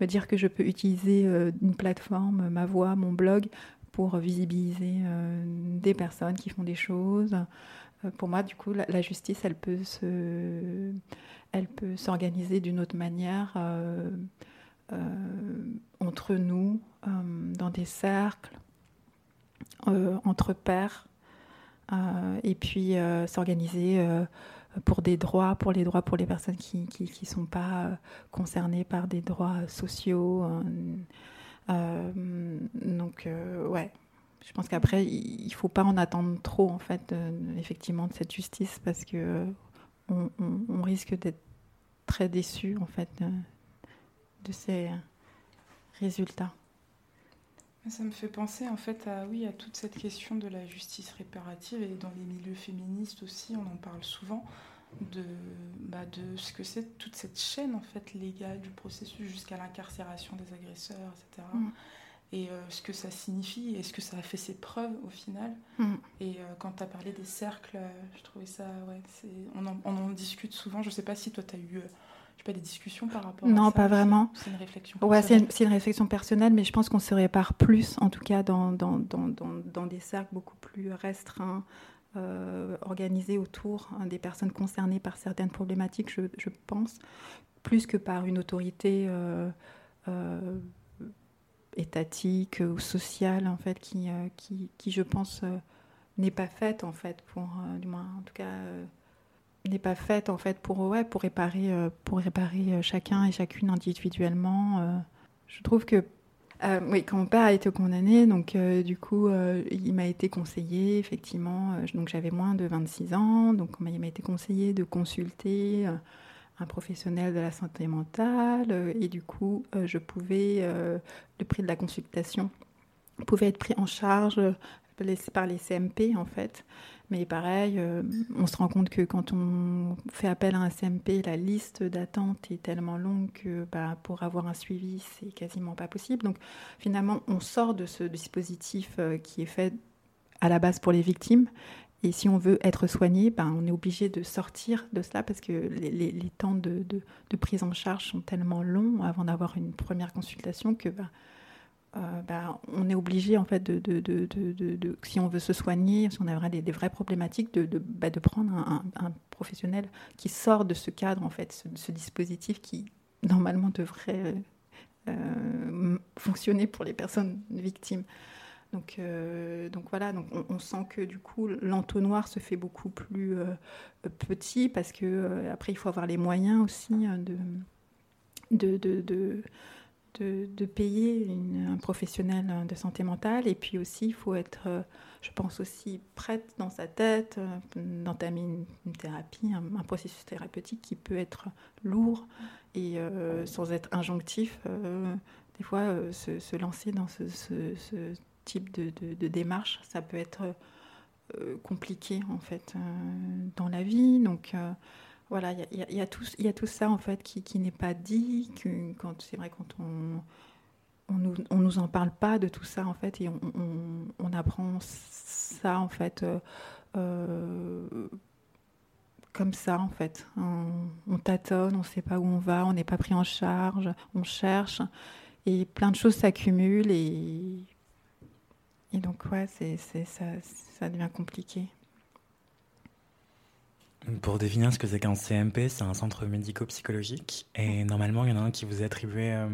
me dire que je peux utiliser euh, une plateforme, ma voix, mon blog, pour visibiliser euh, des personnes qui font des choses. Pour moi, du coup, la, la justice, elle peut, se, elle peut s'organiser d'une autre manière euh, euh, entre nous, euh, dans des cercles, euh, entre pairs, euh, et puis euh, s'organiser euh, pour des droits, pour les droits pour les personnes qui ne sont pas concernées par des droits sociaux. Euh, euh, donc, euh, ouais. Je pense qu'après, il ne faut pas en attendre trop, en fait, de, effectivement, de cette justice, parce qu'on euh, on, on risque d'être très déçus, en fait, de, de ces résultats. Ça me fait penser, en fait, à, oui, à toute cette question de la justice réparative, et dans les milieux féministes aussi, on en parle souvent, de, bah, de ce que c'est toute cette chaîne, en fait, légale du processus jusqu'à l'incarcération des agresseurs, et cetera, mmh. et euh, ce que ça signifie, est-ce que ça a fait ses preuves au final. Mm. Et euh, quand tu as parlé des cercles, euh, je trouvais ça... Ouais, c'est, on, en, on en discute souvent. Je ne sais pas si toi, tu as eu euh, je sais pas, des discussions par rapport non, à ça. Non, pas vraiment. C'est, c'est une réflexion personnelle. Ouais, c'est, une, c'est une réflexion personnelle, mais je pense qu'on se répare plus, en tout cas, dans, dans, dans, dans, dans des cercles beaucoup plus restreints, euh, organisés autour hein, des personnes concernées par certaines problématiques, je, je pense, plus que par une autorité... Euh, euh, étatique ou sociale en fait qui euh, qui qui je pense euh, n'est pas faite en fait pour euh, du moins en tout cas euh, n'est pas faite en fait pour ouais pour réparer euh, pour réparer chacun et chacune individuellement. Euh, je trouve que euh, oui quand mon père a été condamné donc euh, du coup euh, il m'a été conseillé effectivement euh, donc j'avais moins de vingt-six ans donc il m'a été conseillé de consulter euh, un professionnel de la santé mentale, et du coup, je pouvais, euh, le prix de la consultation pouvait être pris en charge par les C M P, en fait. Mais pareil, euh, on se rend compte que quand on fait appel à un C M P, la liste d'attente est tellement longue que bah, pour avoir un suivi, c'est quasiment pas possible. Donc, finalement, on sort de ce dispositif euh, qui est fait à la base pour les victimes. Et si on veut être soigné, ben on est obligé de sortir de cela parce que les, les, les temps de, de, de prise en charge sont tellement longs avant d'avoir une première consultation que ben, euh, ben on est obligé en fait de, de, de, de, de, de si on veut se soigner, si on a des, des vraies problématiques, de, de, ben de prendre un, un, un professionnel qui sort de ce cadre en fait, ce, ce dispositif qui normalement devrait euh, fonctionner pour les personnes victimes. Donc, euh, donc voilà, donc on, on sent que du coup l'entonnoir se fait beaucoup plus euh, petit parce que euh, après il faut avoir les moyens aussi hein, de, de, de, de, de, de payer une, un professionnel de santé mentale. Et puis aussi, il faut être, je pense aussi, prête dans sa tête, d'entamer une, une thérapie, un, un processus thérapeutique qui peut être lourd et euh, sans être injonctif, euh, des fois, euh, se, se lancer dans ce, ce, ce type de, de, de démarche. Ça peut être euh, compliqué, en fait, euh, dans la vie. Donc... Euh, Voilà, il y, y, y, y a tout ça, en fait, qui, qui n'est pas dit. Que, quand, c'est vrai, quand on ne on nous, on nous en parle pas de tout ça, en fait, et on, on, on apprend ça, en fait, euh, euh, comme ça, en fait. On, on tâtonne, on ne sait pas où on va, on n'est pas pris en charge, on cherche. Et plein de choses s'accumulent. Et, et donc, ouais, c'est, c'est, ça, ça devient compliqué. Pour définir ce que c'est qu'un C M P, c'est un centre médico-psychologique. Et normalement, il y en a un qui vous est attribué euh,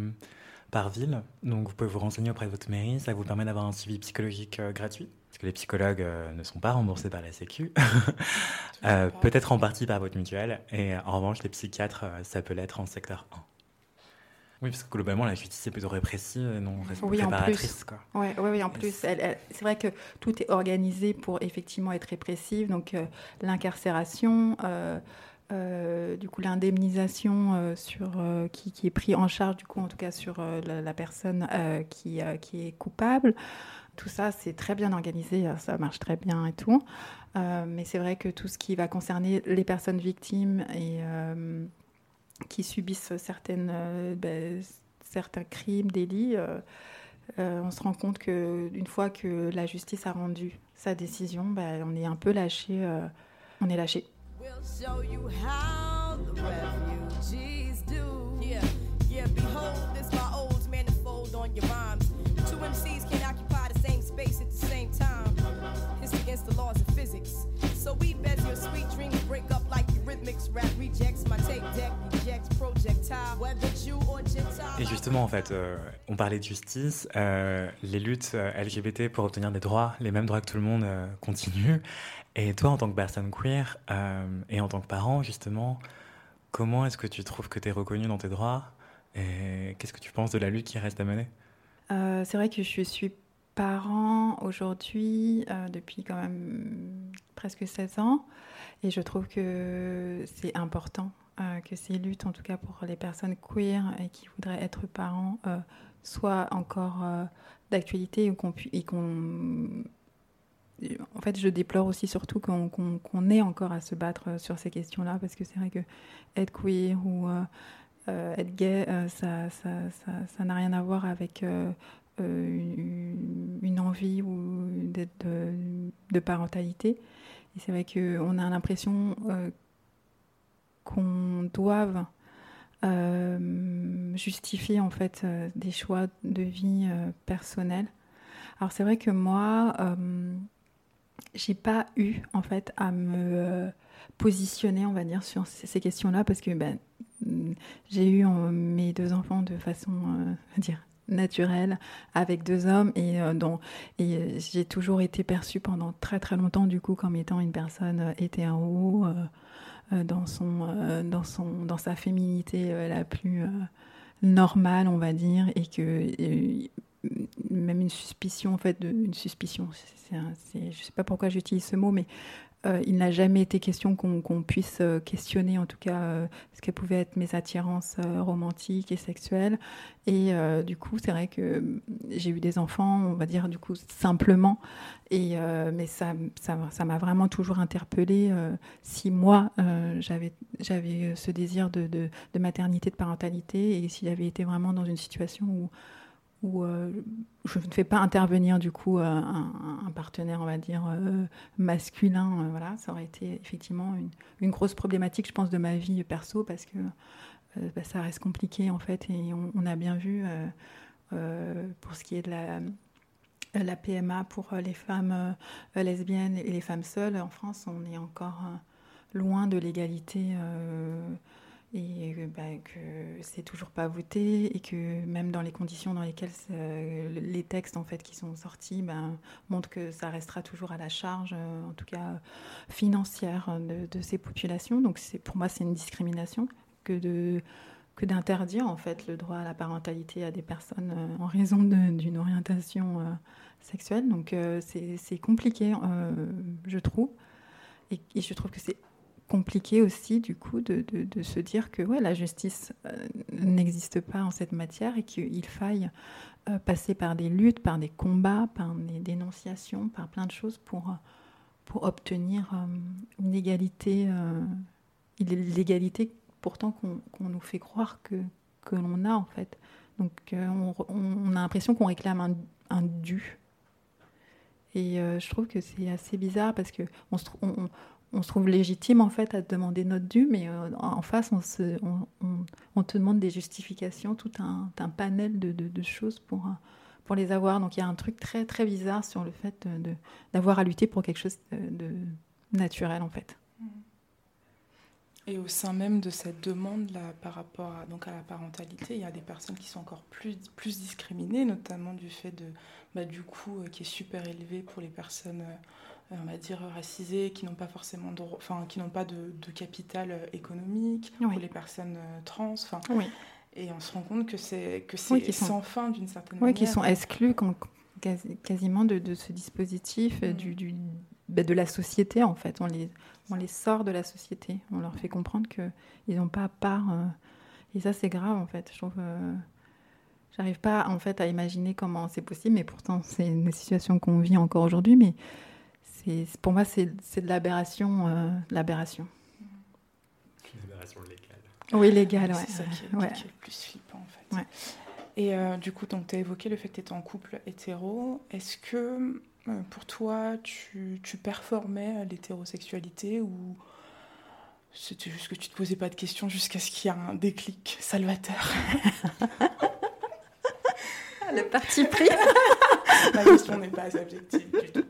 par ville. Donc, vous pouvez vous renseigner auprès de votre mairie. Ça vous permet d'avoir un suivi psychologique euh, gratuit. Parce que les psychologues euh, ne sont pas remboursés par la Sécu. euh, peut-être en partie par votre mutuelle. Et en revanche, les psychiatres, euh, ça peut l'être en secteur un. Oui, parce que globalement, la justice est plutôt répressive et non oui, réparatrice. Oui, ouais, ouais, en plus. Elle, elle, c'est vrai que tout est organisé pour effectivement être répressive. Donc, euh, l'incarcération, euh, euh, du coup, l'indemnisation euh, sur, euh, qui, qui est prise en charge, du coup, en tout cas, sur euh, la, la personne euh, qui, euh, qui est coupable. Tout ça, c'est très bien organisé, ça marche très bien et tout. Euh, mais c'est vrai que tout ce qui va concerner les personnes victimes et... Euh, qui subissent certaines, euh, ben, certains crimes, délits, euh, euh, on se rend compte qu'une fois que la justice a rendu sa décision, ben, on est un peu lâché. Euh, on est lâché. We'll show you how the refugees do. Yeah, yeah, behold, this my old manifold on your rhymes. Two M Cs can occupy the same space at the same time. It's against the laws of physics. So we bet your sweet dreams break up like Eurythmics. Rap rejects my tape deck. Et justement, en fait, euh, on parlait de justice, euh, les luttes L G B T pour obtenir des droits, les mêmes droits que tout le monde, euh, continuent. Et toi, en tant que personne queer euh, et en tant que parent, justement, comment est-ce que tu trouves que tu es reconnue dans tes droits et qu'est-ce que tu penses de la lutte qui reste à mener ? euh, C'est vrai que je suis parent aujourd'hui, euh, depuis quand même presque seize ans, et je trouve que c'est important. Euh, que ces luttes, en tout cas pour les personnes queer et qui voudraient être parents, euh, soient encore euh, d'actualité. Et qu'on, et qu'on... En fait, je déplore aussi surtout qu'on, qu'on, qu'on ait encore à se battre sur ces questions-là, parce que c'est vrai que être queer ou euh, euh, être gay, euh, ça, ça, ça, ça n'a rien à voir avec euh, une, une envie ou d'être de, de parentalité. Et c'est vrai qu'on a l'impression... Euh, qu'on doive euh, justifier en fait euh, des choix de vie euh, personnels. Alors c'est vrai que moi, euh, j'ai pas eu en fait à me euh, positionner, on va dire, sur ces, ces questions-là parce que ben j'ai eu euh, mes deux enfants de façon, euh, à dire. naturelle avec deux hommes et, euh, dont, et j'ai toujours été perçue pendant très très longtemps du coup comme étant une personne hétéro euh, dans, son, euh, dans, son, dans sa féminité euh, la plus euh, normale on va dire et que et, même une suspicion en fait de, une suspicion c'est, c'est, c'est, je sais pas pourquoi j'utilise ce mot mais euh, il n'a jamais été question qu'on, qu'on puisse questionner en tout cas euh, ce que pouvaient être mes attirances euh, romantiques et sexuelles et euh, du coup c'est vrai que j'ai eu des enfants on va dire du coup simplement et euh, mais ça, ça ça m'a vraiment toujours interpellée euh, si moi euh, j'avais j'avais ce désir de, de de maternité de parentalité et si j'avais été vraiment dans une situation où où euh, je ne fais pas intervenir du coup euh, un, un partenaire, on va dire, euh, masculin. Euh, voilà, ça aurait été effectivement une, une grosse problématique, je pense, de ma vie perso, parce que euh, bah, ça reste compliqué, en fait. Et on, on a bien vu, euh, euh, pour ce qui est de la, la P M A pour les femmes euh, lesbiennes et les femmes seules, en France, on est encore loin de l'égalité euh, et bah, que c'est toujours pas voté et que même dans les conditions dans lesquelles euh, les textes en fait qui sont sortis bah, montrent que ça restera toujours à la charge euh, en tout cas euh, financière de, de ces populations donc c'est, pour moi c'est une discrimination que de que d'interdire en fait le droit à la parentalité à des personnes euh, en raison de, d'une orientation euh, sexuelle. Donc euh, c'est, c'est compliqué, euh, je trouve. Et, et je trouve que c'est compliqué aussi du coup de, de, de se dire que ouais, la justice euh, n'existe pas en cette matière et qu'il faille euh, passer par des luttes, par des combats, par des dénonciations, par plein de choses pour, pour obtenir euh, une égalité, euh, l'égalité pourtant qu'on, qu'on nous fait croire que, que l'on a en fait. Donc euh, on, on a l'impression qu'on réclame un, un dû. Et euh, je trouve que c'est assez bizarre parce qu'on se trouve... On se trouve légitime en fait à demander notre dû, mais euh, en face, on, se, on, on, on te demande des justifications, tout un, un panel de, de, de choses pour, pour les avoir. Donc il y a un truc très très bizarre sur le fait de, de, d'avoir à lutter pour quelque chose de, de naturel en fait. Et au sein même de cette demande là, par rapport à, donc à la parentalité, il y a des personnes qui sont encore plus, plus discriminées, notamment du fait de, bah, du coût euh, qui est super élevé pour les personnes euh, on va dire racisées, qui n'ont pas forcément de, enfin, qui n'ont pas de, de capital économique, oui. Pour les personnes trans, enfin, oui. Et on se rend compte que c'est que c'est oui, sans sont, fin d'une certaine oui, manière. Oui, qui sont exclus quand, quasiment de, de ce dispositif, mmh. du, du de la société en fait. On les on les sort de la société. On leur fait comprendre que ils n'ont pas à part. Euh, et ça c'est grave en fait. Je trouve. Euh, j'arrive pas en fait à imaginer comment c'est possible. Mais pourtant c'est une situation qu'on vit encore aujourd'hui. Mais Et pour moi, c'est, c'est de l'aberration. Euh, de l'aberration. L'aberration légale. Oui, légale, ouais. C'est ça qui est, ouais. Qui est le plus flippant, en fait. Ouais. Et euh, du coup, tu as évoqué le fait que tu étais en couple hétéro. Est-ce que, euh, pour toi, tu, tu performais l'hétérosexualité ou c'était juste que tu ne te posais pas de questions jusqu'à ce qu'il y ait un déclic salvateur? Le parti pris. La question n'est pas objective du tout.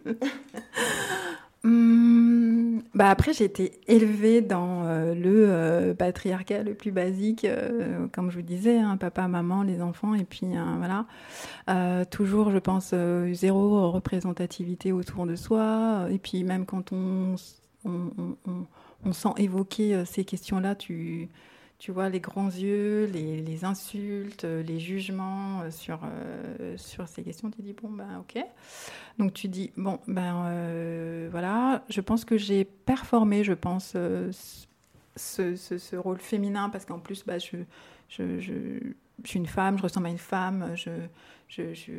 Hum, bah après, j'ai été élevée dans euh, le euh, patriarcat le plus basique, euh, comme je vous disais, hein, papa, maman, les enfants, et puis hein, voilà. Euh, toujours, je pense, euh, zéro représentativité autour de soi. Et puis même quand on, on, on, on, on sent évoquer euh, ces questions-là, tu... Tu vois, les grands yeux, les, les insultes, les jugements sur, euh, sur ces questions. Tu dis, bon, ben, OK. Donc, tu dis, bon, ben, euh, voilà. Je pense que j'ai performé, je pense, euh, ce, ce, ce rôle féminin. Parce qu'en plus, ben, je, je, je, je suis une femme, je ressemble à une femme. Je, je, je,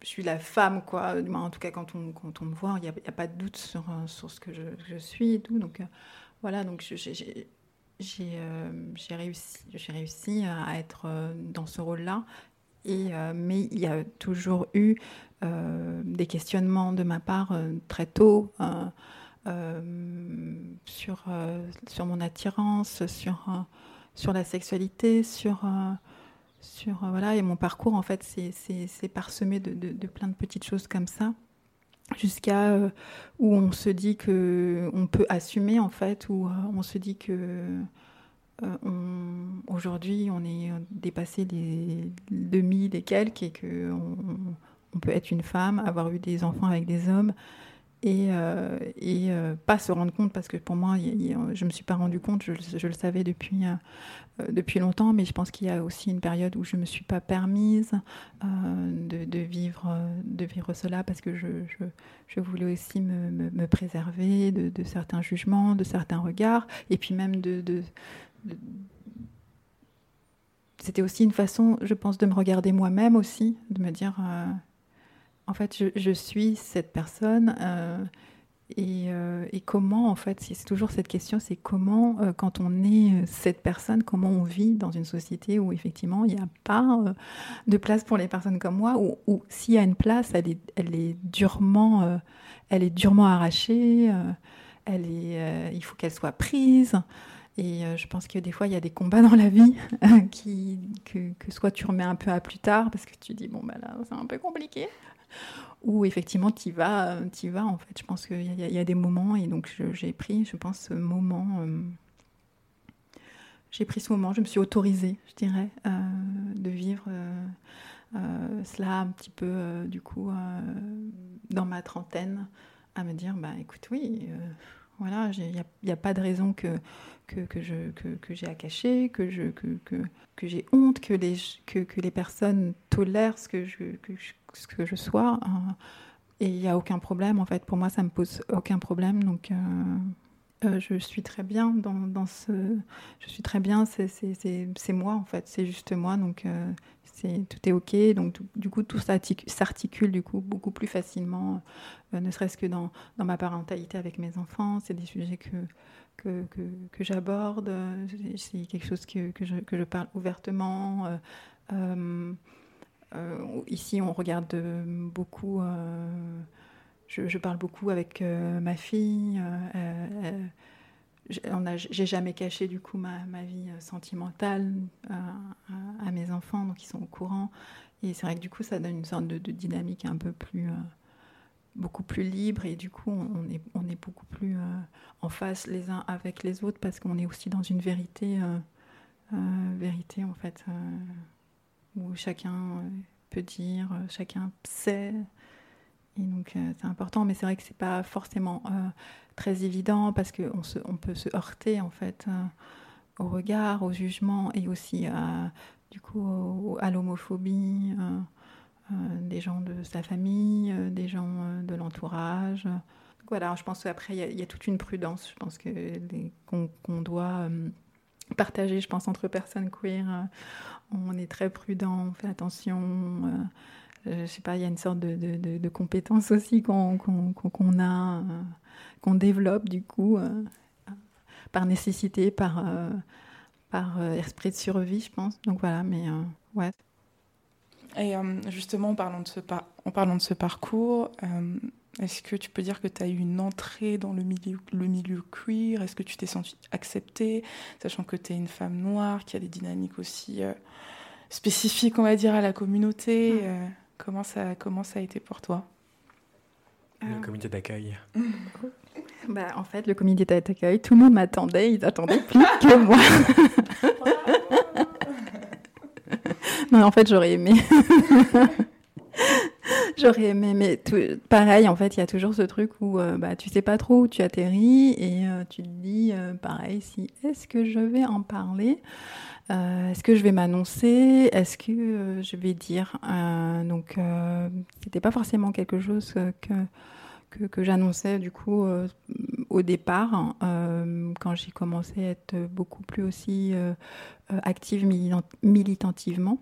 je suis la femme, quoi. En tout cas, quand on, quand on me voit, il n'y a, a pas de doute sur, sur ce que je, je suis et tout. Donc, euh, voilà, donc je, j'ai... J'ai, euh, j'ai, réussi, j'ai réussi à être euh, dans ce rôle-là, et, euh, mais il y a toujours eu euh, des questionnements de ma part euh, très tôt euh, euh, sur, euh, sur mon attirance, sur, euh, sur la sexualité, sur, euh, sur, euh, voilà, et mon parcours, en fait, c'est, c'est, c'est parsemé de, de, de plein de petites choses comme ça. Jusqu'à euh, où on se dit qu'on peut assumer, en fait, où euh, on se dit qu'aujourd'hui, euh, on, on est dépassé les deux mille et quelques, et qu'on on peut être une femme, avoir eu des enfants avec des hommes, et, euh, et euh, pas se rendre compte, parce que pour moi, y, y, je ne me suis pas rendu compte, je, je le savais depuis, euh, depuis longtemps, mais je pense qu'il y a aussi une période où je ne me suis pas permise euh, de, de, vivre, de vivre cela, parce que je, je, je voulais aussi me, me, me préserver de, de certains jugements, de certains regards, et puis même de... de, de c'était aussi une façon, je pense, de me regarder moi-même aussi, de me dire... Euh, En fait, je, je suis cette personne euh, et, euh, et comment, en fait, c'est toujours cette question, c'est comment, euh, quand on est cette personne, comment on vit dans une société où, effectivement, il n'y a pas euh, de place pour les personnes comme moi, où, où s'il y a une place, elle est, elle est, durement, euh, elle est durement arrachée, euh, elle est, euh, il faut qu'elle soit prise. Et euh, je pense que des fois, il y a des combats dans la vie qui, que, que soit tu remets un peu à plus tard, parce que tu dis, bon, ben là, c'est un peu compliqué. Où effectivement tu y vas, tu y vas en fait. Je pense qu'il y a, il y a des moments, et donc je, j'ai pris, je pense, ce moment. Euh, j'ai pris ce moment, je me suis autorisée, je dirais, euh, de vivre euh, euh, cela un petit peu, euh, du coup, euh, dans ma trentaine, à me dire, bah écoute, oui, euh, voilà, il n'y a, a pas de raison que, que, que, je, que, que j'ai à cacher, que, je, que, que, que j'ai honte, que les, que, que les personnes tolèrent ce que je, que je, ce que je sois. Hein. Et il n'y a aucun problème, en fait. Pour moi, ça ne me pose aucun problème. Donc, euh, euh, je suis très bien dans, dans ce... Je suis très bien, c'est, c'est, c'est, c'est moi, en fait. C'est juste moi, donc euh, c'est, tout est OK. Donc, tout, du coup, tout s'articule, s'articule du coup, beaucoup plus facilement, euh, ne serait-ce que dans, dans ma parentalité avec mes enfants. C'est des sujets que... Que, que, que j'aborde, euh, c'est quelque chose que, que, je, que je parle ouvertement. Euh, euh, euh, ici, on regarde beaucoup, euh, je, je parle beaucoup avec euh, ma fille. Euh, euh, j'ai, on a, j'ai jamais caché du coup ma, ma vie sentimentale euh, à, à mes enfants, donc ils sont au courant. Et c'est vrai que du coup, ça donne une sorte de, de dynamique un peu plus... Euh, beaucoup plus libre, et du coup on est, on est beaucoup plus euh, en face les uns avec les autres, parce qu'on est aussi dans une vérité euh, euh, vérité en fait euh, où chacun peut dire, chacun sait, et donc euh, c'est important. Mais c'est vrai que c'est pas forcément euh, très évident, parce qu'on se, on peut se heurter en fait euh, au regard, au jugement, et aussi à, du coup au, à l'homophobie euh, Euh, des gens de sa famille, euh, des gens euh, de l'entourage. Donc voilà, je pense qu'après, il y, y a toute une prudence. Je pense que les, qu'on, qu'on doit euh, partager, je pense, entre personnes queer. Euh, on est très prudent, on fait attention. Euh, euh, je ne sais pas, il y a une sorte de, de, de, de compétence aussi qu'on, qu'on, qu'on a, euh, qu'on développe, du coup, euh, par nécessité, par, euh, par euh, esprit de survie, je pense. Donc voilà, mais euh, ouais. Et justement, en parlant de ce, par- en parlant de ce parcours, euh, est-ce que tu peux dire que tu as eu une entrée dans le milieu, le milieu queer ? Est-ce que tu t'es sentie acceptée, sachant que tu es une femme noire, qui a des dynamiques aussi euh, spécifiques, on va dire, à la communauté ? euh, comment, ça, comment ça a été pour toi ? Le comité d'accueil. Bah, en fait, le comité d'accueil, tout le monde m'attendait, ils attendaient plus que moi. Non, en fait, j'aurais aimé. j'aurais aimé, mais tout, pareil, en fait, il y a toujours ce truc où euh, bah, tu ne sais pas trop où tu atterris, et euh, tu te dis, euh, pareil, si, est-ce que je vais en parler ? euh, Est-ce que je vais m'annoncer ? Est-ce que euh, je vais dire ? euh, Donc, euh, ce n'était pas forcément quelque chose que, que, que j'annonçais, du coup, euh, au départ, hein, euh, quand j'ai commencé à être beaucoup plus aussi euh, active militant- militantivement.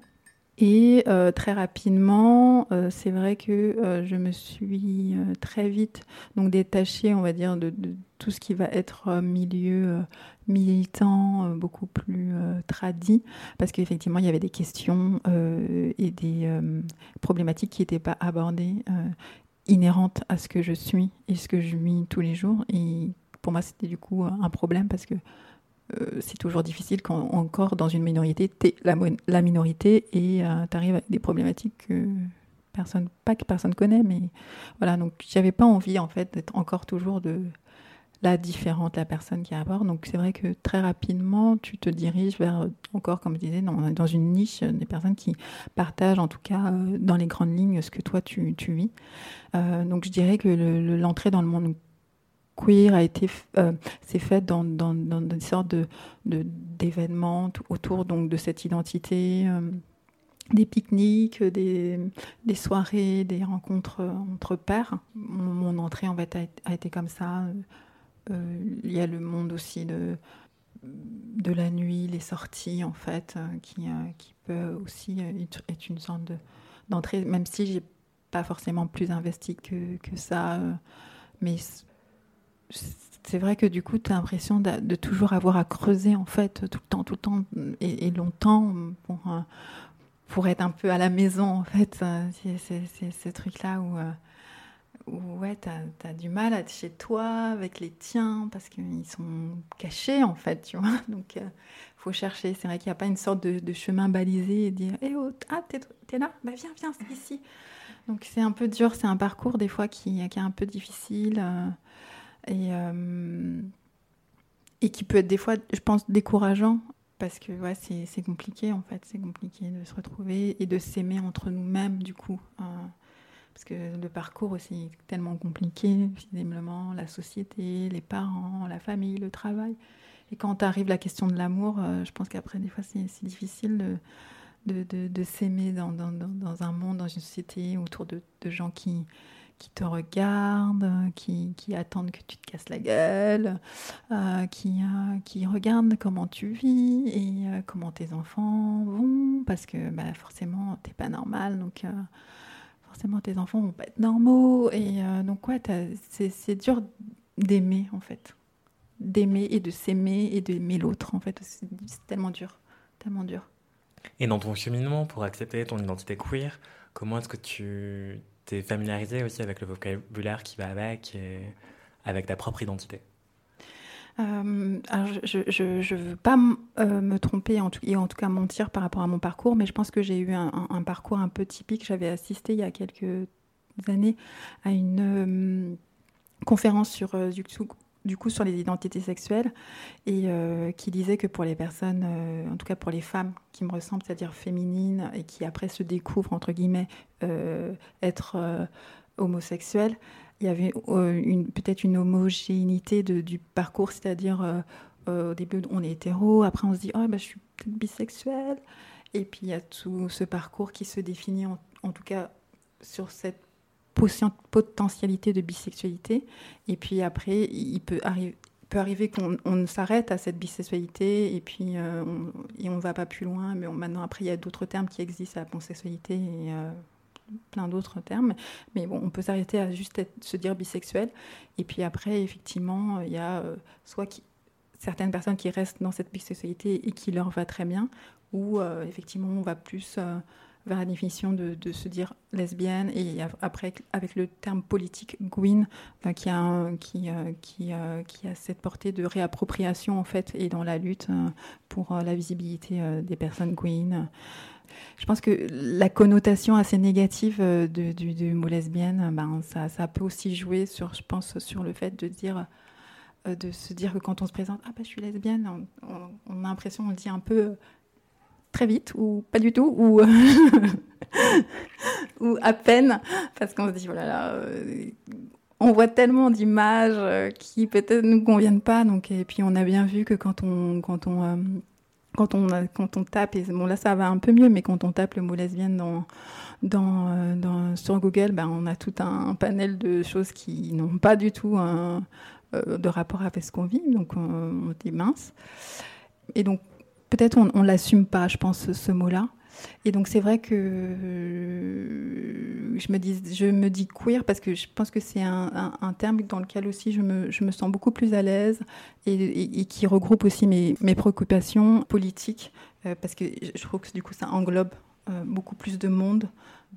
Et euh, très rapidement, euh, c'est vrai que euh, je me suis euh, très vite donc détachée, on va dire, de, de tout ce qui va être euh, milieu euh, militant, euh, beaucoup plus euh, tradit, parce qu'effectivement, il y avait des questions euh, et des euh, problématiques qui n'étaient pas abordées, euh, inhérentes à ce que je suis et ce que je vis tous les jours. Et pour moi, c'était du coup un problème, parce que c'est toujours difficile quand, encore dans une minorité, t'es la, la minorité, et euh, t'arrives avec des problématiques que personne, pas que personne connaît, mais voilà. Donc j'avais pas envie en fait d'être encore toujours de la différente, la personne qui est à bord. Donc c'est vrai que très rapidement, tu te diriges vers, encore comme je disais, dans, dans une niche des personnes qui partagent, en tout cas euh, dans les grandes lignes, ce que toi tu, tu vis. Euh, donc je dirais que le, le, l'entrée dans le monde queer a été, euh, s'est faite dans, dans, dans une sorte de, de, d'événements t- autour donc, de cette identité, euh, des pique-niques, des, des soirées, des rencontres entre pairs. Mon, mon entrée en fait, a, a été comme ça. Euh, il y a le monde aussi de, de la nuit, les sorties en fait, euh, qui, euh, qui peut aussi être, être une sorte de, d'entrée, même si je n'ai pas forcément plus investi que, que ça. Euh, mais c'est vrai que du coup, tu as l'impression de, de toujours avoir à creuser, en fait, tout le temps, tout le temps, et, et longtemps, pour, pour être un peu à la maison, en fait. C'est, c'est, c'est ce truc-là où, où ouais, tu as du mal à être chez toi, avec les tiens, parce qu'ils sont cachés, en fait, tu vois. Donc, il euh, faut chercher. C'est vrai qu'il n'y a pas une sorte de, de chemin balisé et dire hey, « oh, ah, t'es, t'es là ? Bah, viens, viens, c'est ici !» Donc, c'est un peu dur. C'est un parcours, des fois, qui, qui est un peu difficile. Euh, Et, euh, et qui peut être des fois, je pense, décourageant, parce que ouais, c'est, c'est compliqué en fait, c'est compliqué de se retrouver et de s'aimer entre nous-mêmes du coup, hein, parce que le parcours aussi est tellement compliqué, visiblement, la société, les parents, la famille, le travail, Et quand arrive la question de l'amour, euh, je pense qu'après, des fois, c'est, c'est difficile de, de, de, de s'aimer dans, dans, dans un monde, dans une société, autour de, de gens qui, qui te regardent, qui, qui attendent que tu te casses la gueule, euh, qui, euh, qui regardent comment tu vis et euh, comment tes enfants vont, parce que bah, forcément, t'es pas normal, donc... Euh, forcément tes enfants vont pas être normaux et euh, donc ouais, c'est, c'est dur d'aimer en fait, d'aimer et de s'aimer et d'aimer l'autre en fait, c'est, c'est tellement dur, tellement dur. Et dans ton cheminement pour accepter ton identité queer, comment est-ce que tu t'es familiarisée aussi avec le vocabulaire qui va avec et avec ta propre identité ? Euh, alors je ne veux pas m- euh, me tromper en tout, et en tout cas mentir par rapport à mon parcours, mais je pense que j'ai eu un, un, un parcours un peu typique. J'avais assisté il y a quelques années à une euh, conférence sur, euh, du, du coup, sur les identités sexuelles et euh, qui disait que pour les personnes, euh, en tout cas pour les femmes qui me ressemblent, c'est-à-dire féminines et qui après se découvrent, entre guillemets, euh, être euh, homosexuelles, il y avait euh, une, peut-être une homogénéité de, du parcours, c'est-à-dire euh, euh, au début on est hétéro, après on se dit oh, ben, je suis peut-être bisexuelle, et puis il y a tout ce parcours qui se définit en, en tout cas sur cette potentialité de bisexualité, et puis après il peut, arri- peut arriver qu'on on s'arrête à cette bisexualité et puis euh, on, et on va pas plus loin, mais on, maintenant après il y a d'autres termes qui existent, la pansexualité et... Euh, plein d'autres termes, mais bon, on peut s'arrêter à juste être, se dire bisexuel, et puis après, effectivement, il y a euh, soit qui, certaines personnes qui restent dans cette bisexualité et qui leur va très bien, ou euh, effectivement, on va plus euh, vers la définition de, de se dire lesbienne, et après, avec le terme politique Gwyn, euh, qui a, un, qui, euh, qui, euh, qui a cette portée de réappropriation, en fait, et dans la lutte euh, pour euh, la visibilité euh, des personnes Gwyn. Je pense que la connotation assez négative du, du, du mot lesbienne, ben ça, ça peut aussi jouer sur, je pense, sur le fait de dire, de se dire que quand on se présente, ah ben je suis lesbienne, on, on, on a l'impression, on le dit un peu très vite ou pas du tout ou ou à peine, parce qu'on se dit voilà, là, euh, on voit tellement d'images qui peut-être nous conviennent pas, donc et puis on a bien vu que quand on quand on euh, Quand on, quand on tape, et bon là ça va un peu mieux, mais quand on tape le mot lesbienne dans, dans, dans, sur Google, ben, on a tout un, un panel de choses qui n'ont pas du tout un, de rapport avec ce qu'on vit, donc on, on dit mince. Et donc peut-être on ne l'assume pas, je pense, ce, ce mot-là. Et donc c'est vrai que je me dis, je me dis queer parce que je pense que c'est un, un, un terme dans lequel aussi je me, je me sens beaucoup plus à l'aise et, et, et qui regroupe aussi mes, mes préoccupations politiques euh, parce que je trouve que du coup ça englobe euh, beaucoup plus de monde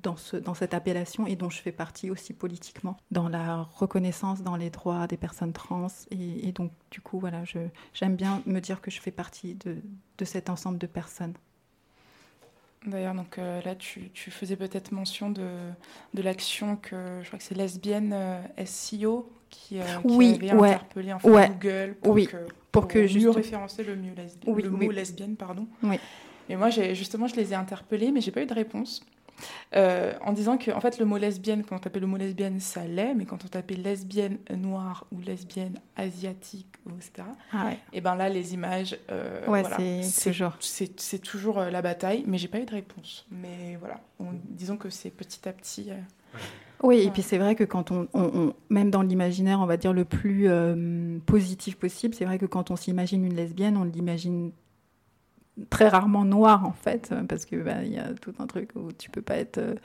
dans, ce, dans cette appellation et dont je fais partie aussi politiquement dans la reconnaissance dans les droits des personnes trans et, et donc du coup voilà, je, j'aime bien me dire que je fais partie de, de cet ensemble de personnes. D'ailleurs, donc, euh, là, tu, tu faisais peut-être mention de, de l'action que, je crois que c'est lesbienne euh, S E O qui, euh, qui oui, avait ouais, interpellé en fait, ouais, Google pour, oui, que, pour, pour que mieux juste... référencer le, mieux lesb... oui, le oui. mot lesbienne. Pardon. Oui. Et moi, j'ai, justement, je les ai interpellés, mais je n'ai pas eu de réponse. Euh, en disant que en fait, le mot lesbienne, quand on tapait le mot lesbienne, ça l'est, mais quand on tapait lesbienne noire ou lesbienne asiatique, et cetera, ah ouais. et ben là, les images, euh, ouais, voilà, c'est, c'est, c'est, c'est, c'est toujours la bataille, mais j'ai pas eu de réponse. Mais voilà, on, disons que c'est petit à petit. Euh, oui, ouais. Et puis c'est vrai que quand on, on, on, même dans l'imaginaire, on va dire le plus euh, positif possible, c'est vrai que quand on s'imagine une lesbienne, on l'imagine très rarement noire en fait, parce que bah, y a tout un truc où tu peux pas être euh,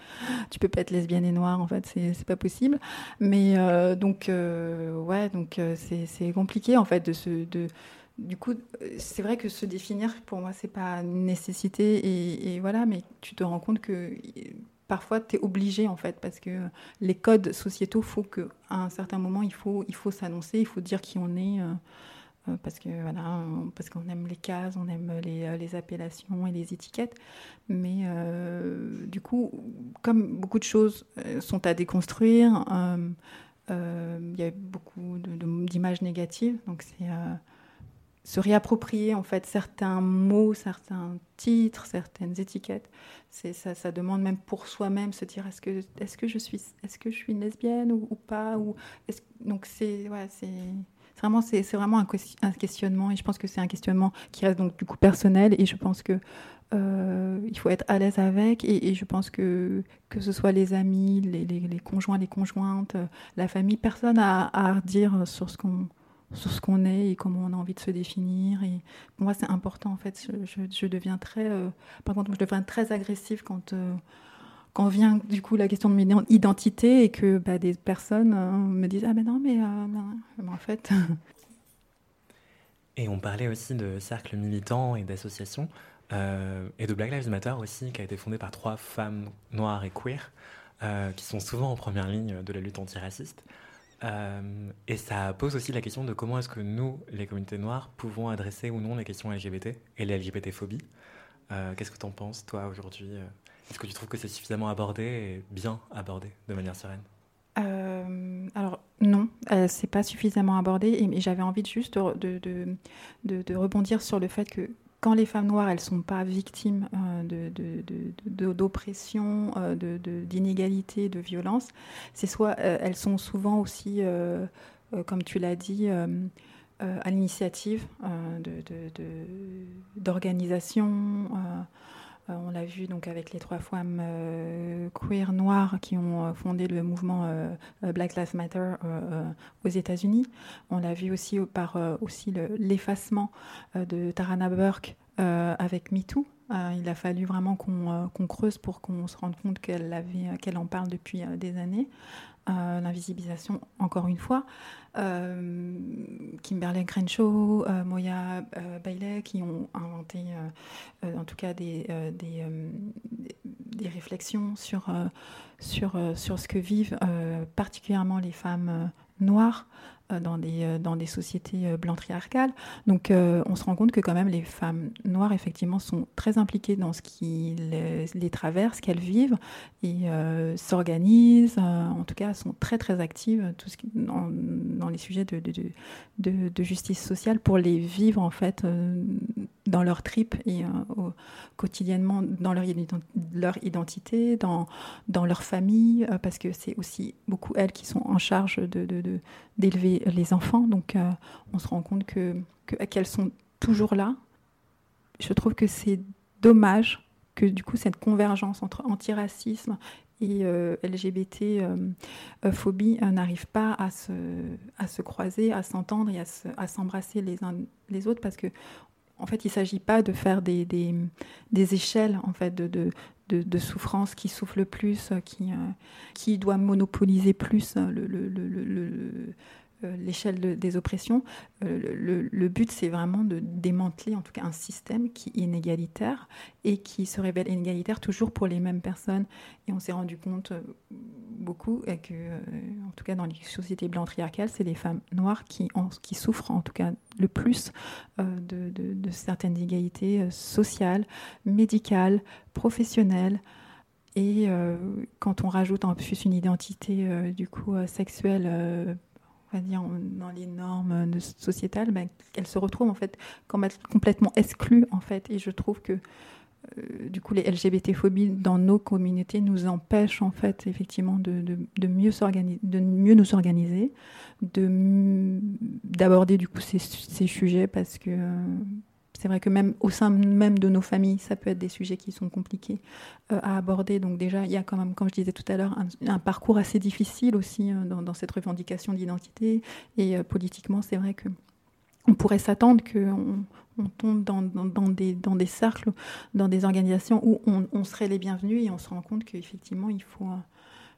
tu peux pas être lesbienne et noire en fait, c'est c'est pas possible, mais euh, donc euh, ouais donc euh, c'est c'est compliqué en fait de se de du coup c'est vrai que se définir pour moi c'est pas une nécessité et, et voilà, mais tu te rends compte que parfois tu es obligé en fait parce que les codes sociétaux font qu'à un certain moment il faut il faut s'annoncer, il faut dire qui on est euh, parce que voilà, on, parce qu'on aime les cases, on aime les, les appellations et les étiquettes, mais euh, du coup, comme beaucoup de choses sont à déconstruire, euh, euh, il y a beaucoup de, de, d'images négatives, donc c'est euh, se réapproprier en fait certains mots, certains titres, certaines étiquettes. C'est ça, ça demande même pour soi-même se dire est-ce que est-ce que je suis est-ce que je suis une lesbienne ou, ou pas ou est-ce, donc c'est ouais c'est C'est vraiment, c'est, c'est vraiment un, un questionnement, et je pense que c'est un questionnement qui reste donc du coup personnel, et je pense que euh, il faut être à l'aise avec, et, et je pense que que ce soit les amis, les, les, les conjoints, les conjointes, la famille, personne à à redire sur ce qu'on sur ce qu'on est et comment on a envie de se définir. Et pour moi, c'est important, en fait. Je, je, je deviens très... Euh, par contre, je deviens très agressive quand, euh, quand vient, du coup, la question de mon identité, et que bah, des personnes euh, me disent « Ah ben non, mais... Euh, non, ben, en fait... » Et on parlait aussi de cercles militants et d'associations, euh, et de Black Lives Matter aussi, qui a été fondée par trois femmes noires et queer, euh, qui sont souvent en première ligne de la lutte antiraciste. Euh, et ça pose aussi la question de comment est-ce que nous, les communautés noires, pouvons adresser ou non les questions L G B T et la L G B T-phobie. Euh, qu'est-ce que t'en penses, toi, aujourd'hui? Est-ce que tu trouves que c'est suffisamment abordé et bien abordé de manière sereine? Euh, alors non, euh, c'est pas suffisamment abordé, et, et j'avais envie de juste de, de, de, de rebondir sur le fait que quand les femmes noires, elles ne sont pas victimes euh, de, de, de, de, d'oppression, euh, de, de, d'inégalité, de violence, c'est soit euh, elles sont souvent aussi, euh, euh, comme tu l'as dit, euh, euh, à l'initiative euh, de, de, de, d'organisations. Euh, euh, on l'a vu donc avec les trois femmes euh, queer noires qui ont fondé le mouvement euh, Black Lives Matter euh, euh, aux États-Unis. On l'a vu aussi par euh, aussi le, l'effacement euh, de Tarana Burke euh, avec MeToo. Euh, il a fallu vraiment qu'on, euh, qu'on creuse pour qu'on se rende compte qu'elle, avait, qu'elle en parle depuis euh, des années. Euh, l'invisibilisation, encore une fois. Euh, Kimberlé Crenshaw, euh, Moya euh, Bailey, qui ont inventé, euh, euh, en tout cas, des, euh, des, euh, des réflexions sur, euh, sur, euh, sur ce que vivent euh, particulièrement les femmes euh, noires euh, dans, des, euh, dans des sociétés euh, blanc-triarcales. Donc, euh, on se rend compte que quand même, les femmes noires, effectivement, sont très impliquées dans ce qui les, les traverse, qu'elles vivent, et euh, s'organisent, euh, en tout cas, sont très, très actives tout ce qui, en, dans les sujets de, de, de, de, de justice sociale pour les vivre, en fait, euh, dans leur trip et euh, au, quotidiennement, dans leur, leur identité, dans, dans leur famille, euh, parce que c'est aussi beaucoup elles qui sont en charge de, de, de, d'élever les enfants. Donc, euh, on se rend compte que, que, qu'elles sont toujours là. Je trouve que c'est dommage que, du coup, cette convergence entre antiracisme et euh, L G B T-phobie euh, euh, n'arrivent pas à se, à se croiser, à s'entendre et à, se, à s'embrasser les uns les autres, parce que en fait, il ne s'agit pas de faire des, des, des échelles, en fait, de, de, de, de souffrance qui souffle plus, qui, euh, qui doit monopoliser plus le, le, le, le, le, l'échelle de, des oppressions. Le, le, le but, c'est vraiment de démanteler, en tout cas, un système qui est inégalitaire et qui se révèle inégalitaire toujours pour les mêmes personnes. Et on s'est rendu compte beaucoup que, en tout cas, dans les sociétés blanc-triarcales, c'est les femmes noires qui, en, qui souffrent, en tout cas, le plus euh, de, de, de certaines inégalités euh, sociales, médicales, professionnelles. Et euh, quand on rajoute en plus une identité euh, du coup euh, sexuelle, euh, on va dire dans les normes de, sociétales, bah, elles se retrouvent en fait comme complètement exclues, en fait. Et je trouve que euh, du coup les L G B T-phobies dans nos communautés nous empêchent, en fait, effectivement de, de, de, mieux, s'organis- de mieux nous organiser, de m- d'aborder du coup ces, ces sujets, parce que euh, c'est vrai que même au sein même de nos familles, ça peut être des sujets qui sont compliqués euh, à aborder. Donc déjà, il y a quand même, comme je disais tout à l'heure, un, un parcours assez difficile aussi euh, dans, dans cette revendication d'identité. Et euh, politiquement, c'est vrai que on pourrait s'attendre qu'on on tombe dans, dans, dans, des, dans des cercles, dans des organisations où on, on serait les bienvenus, et on se rend compte qu'effectivement, il faut... Euh,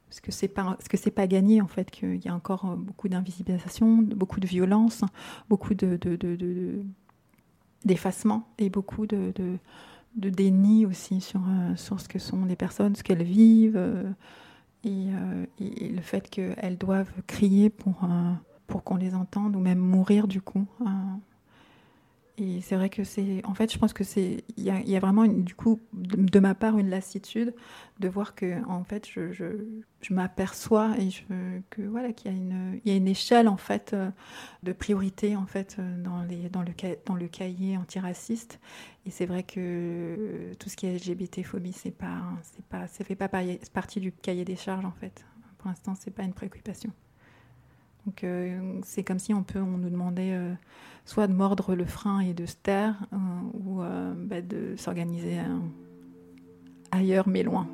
Parce que c'est pas, parce que c'est pas gagné, en fait, qu'il y a encore beaucoup d'invisibilisation, beaucoup de violence, beaucoup de, de, de, de d'effacement, et beaucoup de, de, de déni aussi sur sur ce que sont les personnes, ce qu'elles vivent, et, et le fait qu'elles doivent crier pour pour qu'on les entende, ou même mourir du coup. Et c'est vrai que c'est, en fait, je pense que c'est, il y a, y a vraiment une, du coup, de, de ma part, une lassitude de voir que, en fait, je, je, je m'aperçois et je, que voilà, qu'il y a une, il y a une échelle, en fait, de priorité, en fait, dans les, dans le, dans le cahier antiraciste. Et c'est vrai que tout ce qui est L G B T-phobie, c'est pas, c'est pas, ça fait pas partie du cahier des charges, en fait. Pour l'instant, c'est pas une préoccupation. Donc euh, c'est comme si on, peut, on nous demandait euh, soit de mordre le frein et de se taire, euh, ou euh, bah, de s'organiser euh, ailleurs mais loin.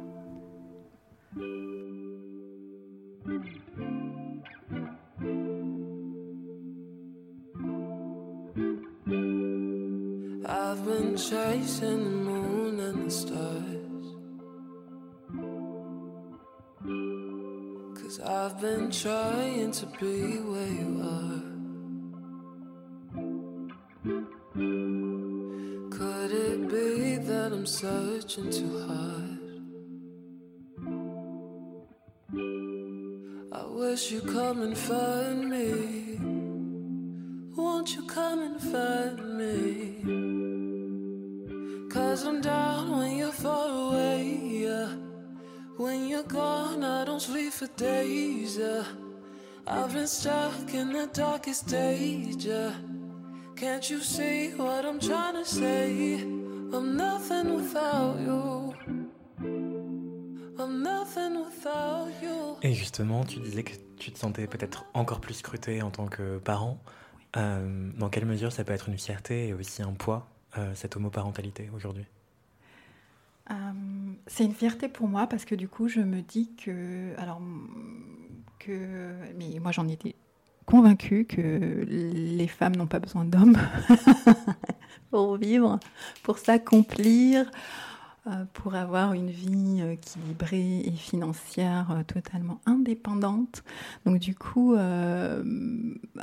I've been chasing the moon and the stars, 'cause I've been trying to be where you are. Could it be that I'm searching too hard? I wish you'd come and find me. Won't you come and find me? 'Cause I'm down when you're far away, yeah. When you're gone, I don't sleep for days, yeah. I've been stuck in the darkest days, yeah. Can't you see what I'm trying to say? I'm nothing without you. I'm nothing without you. Et justement, tu disais que tu te sentais peut-être encore plus scrutée en tant que parent. Euh, dans quelle mesure ça peut être une fierté et aussi un poids, euh, cette homoparentalité aujourd'hui ? euh, C'est une fierté pour moi parce que du coup, je me dis que... Alors, que mais moi, j'en étais convaincue que les femmes n'ont pas besoin d'hommes pour vivre, pour s'accomplir, pour avoir une vie équilibrée et financière totalement indépendante. Donc du coup, euh,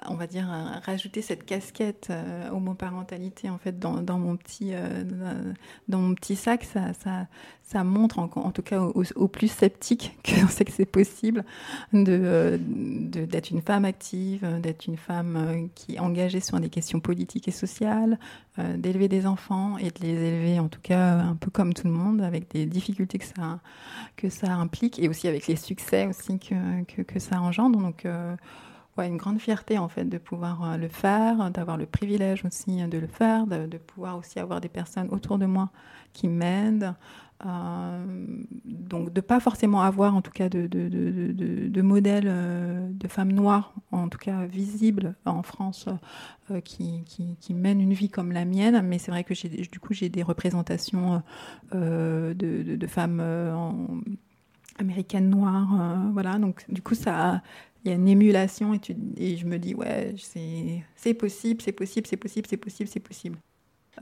on va dire, rajouter cette casquette euh, homoparentalité en fait, dans, dans, mon petit, euh, dans mon petit sac, ça, ça, ça montre, en, en tout cas aux, aux plus sceptiques, qu'on sait que c'est possible de, de, d'être une femme active, d'être une femme qui est engagée sur des questions politiques et sociales, euh, d'élever des enfants et de les élever en tout cas un peu comme tout le monde. Monde, avec des difficultés que ça, que ça implique, et aussi avec les succès aussi que, que, que ça engendre. Donc, euh, ouais, une grande fierté, en fait, de pouvoir le faire, d'avoir le privilège aussi de le faire, de, de pouvoir aussi avoir des personnes autour de moi qui m'aident. Euh, donc, de ne pas forcément avoir, en tout cas, de, de, de, de, de modèles de femmes noires, en tout cas visibles en France, euh, qui, qui, qui mènent une vie comme la mienne. Mais c'est vrai que, j'ai, du coup, j'ai des représentations euh, de, de, de femmes euh, en, américaines noires. Euh, voilà, donc, du coup, ça... Il y a une émulation et, tu, et je me dis, ouais, c'est, c'est possible, c'est possible, c'est possible, c'est possible, c'est possible.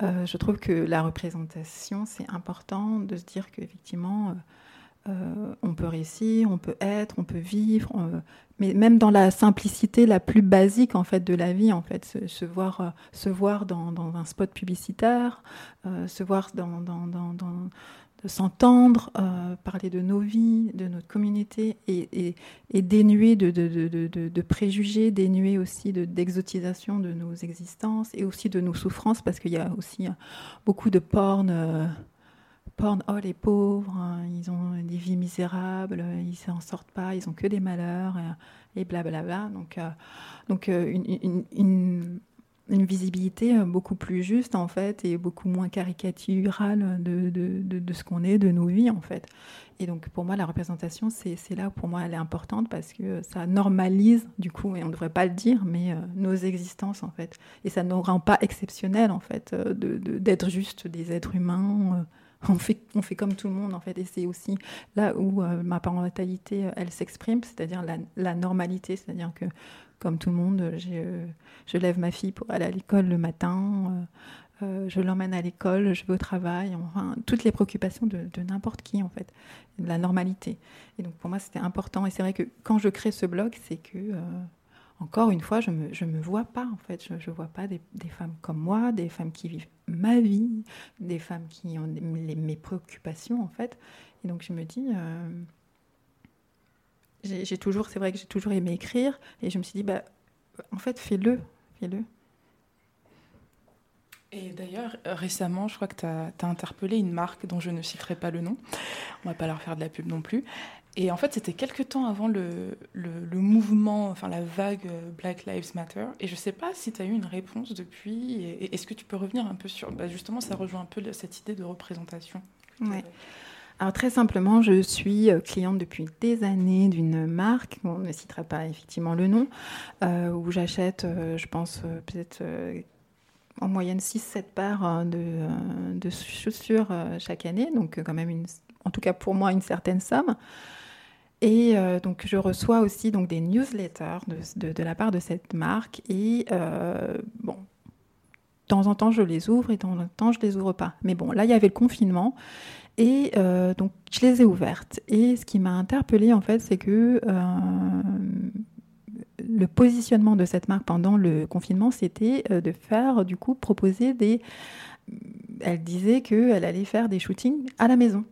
Euh, je trouve que la représentation, c'est important de se dire qu'effectivement, euh, on peut réussir, on peut être, on peut vivre, on, mais même dans la simplicité la plus basique en fait, de la vie, en fait, se, se voir, euh, se voir dans, dans un spot publicitaire, euh, se voir dans... dans, dans, dans de s'entendre, euh, parler de nos vies, de notre communauté, et, et, et dénuer de, de, de, de, de préjugés, dénuer aussi de, d'exotisation de nos existences et aussi de nos souffrances, parce qu'il y a aussi beaucoup de porn, euh, porn, oh les pauvres, hein, ils ont des vies misérables, ils s'en sortent pas, ils ont que des malheurs, et blablabla. Donc, euh, donc euh, une... une, une une visibilité beaucoup plus juste, en fait, et beaucoup moins caricaturale de, de, de, de ce qu'on est, de nos vies, en fait. Et donc, pour moi, la représentation, c'est, c'est là où, pour moi, elle est importante, parce que ça normalise, du coup, et on ne devrait pas le dire, mais euh, nos existences, en fait. Et ça ne nous rend pas exceptionnels, en fait, de, de, d'être juste des êtres humains. On fait, on fait comme tout le monde, en fait. Et c'est aussi là où euh, ma parentalité, elle s'exprime, c'est-à-dire la, la normalité, c'est-à-dire que comme tout le monde, je, je lève ma fille pour aller à l'école le matin, euh, je l'emmène à l'école, je vais au travail, enfin, toutes les préoccupations de, de n'importe qui, en fait, de la normalité. Et donc, pour moi, c'était important. Et c'est vrai que quand je crée ce blog, c'est que, euh, encore une fois, je ne me, je me vois pas, en fait. Je ne vois pas des, des femmes comme moi, des femmes qui vivent ma vie, des femmes qui ont les, mes préoccupations, en fait. Et donc, je me dis... Euh, J'ai, j'ai toujours, c'est vrai que j'ai toujours aimé écrire, et je me suis dit, bah, en fait, fais-le, fais-le. Et d'ailleurs, récemment, je crois que tu as interpellé une marque dont je ne citerai pas le nom. On ne va pas leur faire de la pub non plus. Et en fait, c'était quelques temps avant le, le, le mouvement, enfin la vague Black Lives Matter. Et je ne sais pas si tu as eu une réponse depuis. Et est-ce que tu peux revenir un peu sur... Bah, justement, ça rejoint un peu cette idée de représentation. Oui. Alors très simplement, je suis cliente depuis des années d'une marque, on ne citera pas effectivement le nom, euh, où j'achète, euh, je pense, euh, peut-être... Euh, en moyenne six sept paires de, de chaussures chaque année, donc quand même, une, en tout cas pour moi, une certaine somme. Et euh, donc je reçois aussi donc, des newsletters de, de, de la part de cette marque et euh, bon, de temps en temps je les ouvre et de temps en temps je les ouvre pas. Mais bon, là il y avait le confinement et euh, donc je les ai ouvertes. Et ce qui m'a interpellée en fait, c'est que... Euh, le positionnement de cette marque pendant le confinement, c'était de faire, du coup, proposer des... Elle disait qu'elle allait faire des shootings à la maison.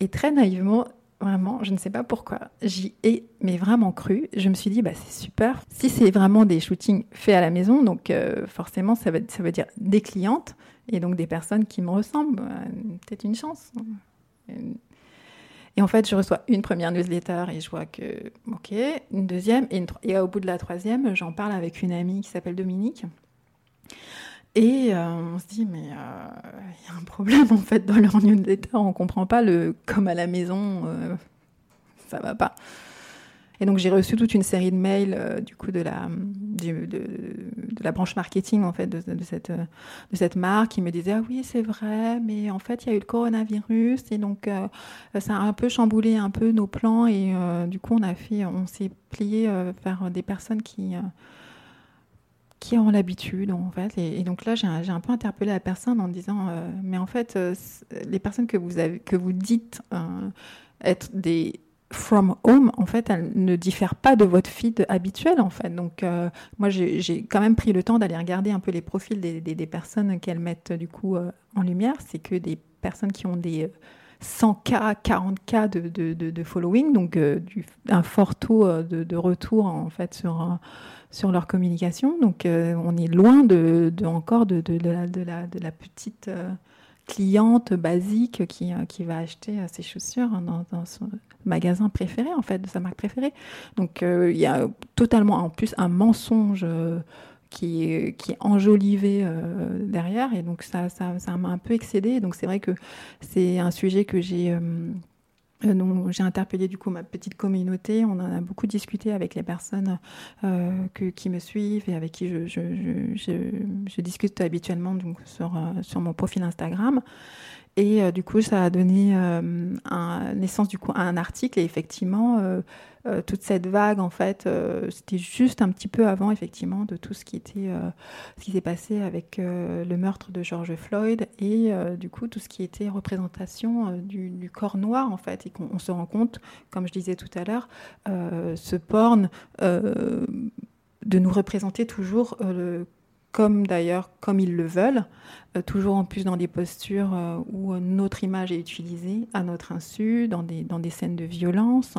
Et très naïvement, vraiment, je ne sais pas pourquoi, j'y ai mais vraiment cru. Je me suis dit, bah, c'est super. Si c'est vraiment des shootings faits à la maison, donc euh, forcément, ça veut, ça veut dire des clientes et donc des personnes qui me ressemblent. Peut-être une chance. Une... Et en fait, je reçois une première newsletter et je vois que, ok, une deuxième, et, une, et au bout de la troisième, j'en parle avec une amie qui s'appelle Dominique. Et euh, on se dit, mais il euh, y a un problème en fait dans leur newsletter, on ne comprend pas le comme à la maison, euh, ça ne va pas. Et donc, j'ai reçu toute une série de mails euh, du coup de la, du, de, de la branche marketing en fait, de, de, cette, de cette marque qui me disait « Ah oui, c'est vrai, mais en fait, il y a eu le coronavirus et donc euh, ça a un peu chamboulé un peu nos plans et euh, du coup, on, a fait, on s'est plié euh, vers des personnes qui, euh, qui ont l'habitude en fait. » Et, et donc là, j'ai, j'ai un peu interpellé la personne en disant euh, « Mais en fait, euh, les personnes que vous, avez, que vous dites euh, être des... from home, en fait, elle ne diffère pas de votre feed habituel, en fait. Donc, euh, moi, j'ai, j'ai quand même pris le temps d'aller regarder un peu les profils des, des, des personnes qu'elles mettent, du coup, euh, en lumière. C'est que des personnes qui ont des cent K, quarante K de, de, de, de following, donc euh, du, un fort taux euh, de, de retour, en fait, sur, euh, sur leur communication. Donc, euh, on est loin de, de, encore de, de, de, la, de, la, de la petite... Euh, cliente basique qui, qui va acheter ses chaussures dans, dans son magasin préféré, en fait, de sa marque préférée. Donc, euh, il y a totalement, en plus, un mensonge euh, qui, qui est enjolivé euh, derrière. Et donc, ça, ça, ça m'a un peu excédée. Donc, c'est vrai que c'est un sujet que j'ai... Euh, Euh, donc, j'ai interpellé du coup ma petite communauté, on en a beaucoup discuté avec les personnes euh, que, qui me suivent et avec qui je, je, je, je, je discute habituellement donc, sur, euh, sur mon profil Instagram. Et euh, du coup, ça a donné euh, un, naissance du coup, à un article. Et effectivement, euh, euh, toute cette vague, en fait, euh, c'était juste un petit peu avant, effectivement, de tout ce qui était, euh, ce qui s'est passé avec euh, le meurtre de George Floyd et euh, du coup, tout ce qui était représentation euh, du, du corps noir, en fait. Et qu'on on se rend compte, comme je disais tout à l'heure, euh, ce porn euh, de nous représenter toujours euh, le comme d'ailleurs, comme ils le veulent, euh, toujours en plus dans des postures euh, où notre image est utilisée à notre insu, dans des, dans des scènes de violence.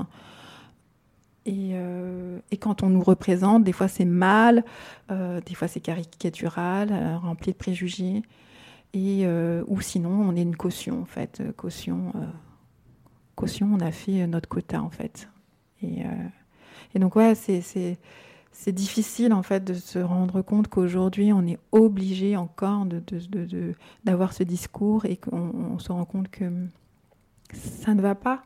Et, euh, et quand on nous représente, des fois c'est mal, euh, des fois c'est caricatural, euh, rempli de préjugés, et, euh, ou sinon on est une caution en fait. Caution, euh, caution on a fait notre quota en fait. Et, euh, et donc ouais, c'est... c'est C'est difficile en fait de se rendre compte qu'aujourd'hui on est obligé encore de, de, de, de, d'avoir ce discours et qu'on on se rend compte que ça ne va pas.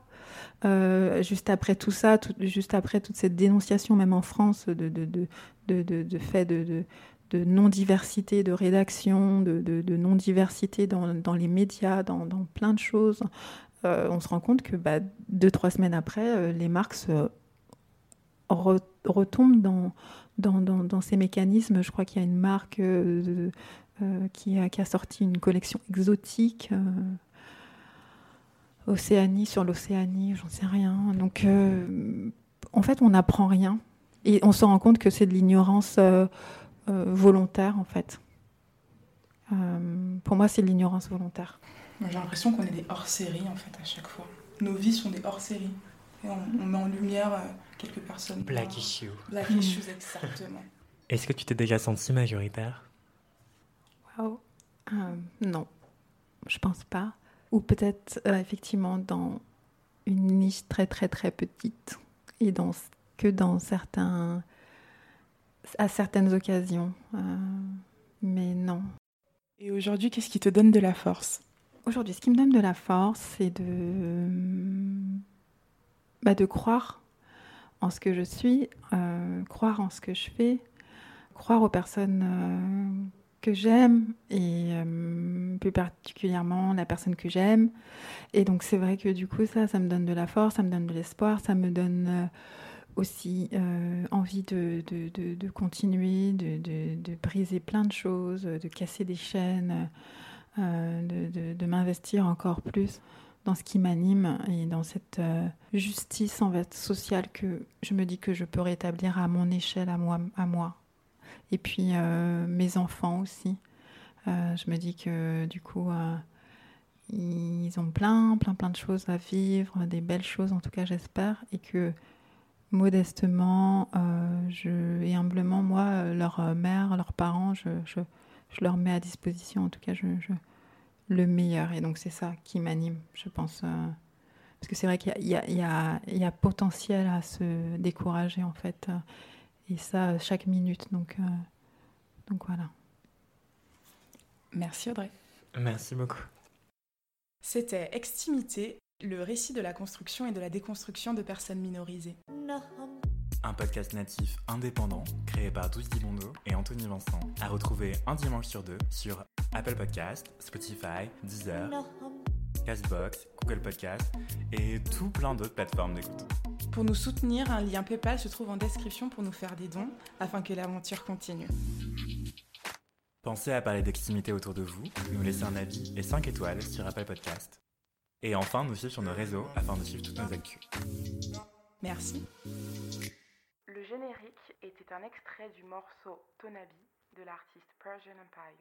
Euh, juste après tout ça, tout, juste après toute cette dénonciation même en France de, de, de, de, de, de fait de, de, de non-diversité de rédaction, de, de, de non-diversité dans, dans les médias, dans, dans plein de choses, euh, on se rend compte que bah, deux, trois semaines après, euh, les marques se retombe dans, dans, dans, dans ces mécanismes. Je crois qu'il y a une marque euh, euh, qui, a, qui a sorti une collection exotique, euh, Océanie sur l'Océanie, j'en sais rien. Donc, euh, en fait, on n'apprend rien. Et on se rend compte que c'est de l'ignorance euh, euh, volontaire, en fait. Euh, pour moi, c'est de l'ignorance volontaire. Moi, j'ai l'impression qu'on est des hors-séries, en fait, à chaque fois. Nos vies sont des hors-séries. Et on, on met en lumière... Euh, quelques personnes. Black issues. Black issues, exactement. Est-ce que tu t'es déjà sentie majoritaire ? Waouh. Non, je pense pas. Ou peut-être, euh, effectivement, dans une niche très, très, très petite. Et dans, que dans certains... à certaines occasions. Euh, mais non. Et aujourd'hui, qu'est-ce qui te donne de la force ? aujourd'hui, ce qui me donne de la force, c'est de, bah, de croire en ce que je suis, euh, croire en ce que je fais, croire aux personnes euh, que j'aime et euh, plus particulièrement la personne que j'aime. Et donc, c'est vrai que du coup, ça, ça me donne de la force, ça me donne de l'espoir, ça me donne... Euh, aussi euh, envie de, de, de, de continuer, de, de, de briser plein de choses, de casser des chaînes, euh, de, de, de m'investir encore plus dans ce qui m'anime et dans cette euh, justice en fait, sociale que je me dis que je peux rétablir à mon échelle, à moi. À moi. Et puis euh, mes enfants aussi. Euh, je me dis que du coup... Euh, ils ont plein, plein, plein de choses à vivre, des belles choses en tout cas j'espère, et que modestement euh, je, et humblement, moi, leur mère, leurs parents, je, je, je leur mets à disposition, en tout cas, je, je, le meilleur. Et donc, c'est ça qui m'anime, je pense. Euh, parce que c'est vrai qu'il y a, il y a, il y a potentiel à se décourager, en fait. Euh, et ça, chaque minute. Donc, euh, donc voilà. Merci, Audrey. Merci beaucoup. C'était Extimité, le récit de la construction et de la déconstruction de personnes minorisées. Un podcast natif indépendant créé par Douce Dibondo et Anthony Vincent, à retrouver un dimanche sur deux sur Apple Podcasts, Spotify, Deezer, Castbox, Google Podcasts et tout plein d'autres plateformes d'écoute. Pour nous soutenir, un lien PayPal se trouve en description pour nous faire des dons afin que l'aventure continue. Pensez à parler d'Extimité autour de vous, nous laisser un avis et cinq étoiles sur Apple Podcasts. Et enfin, nous suivre sur nos réseaux afin de suivre toutes nos actus. Merci. Le générique était un extrait du morceau Tonabi de l'artiste Persian Empire.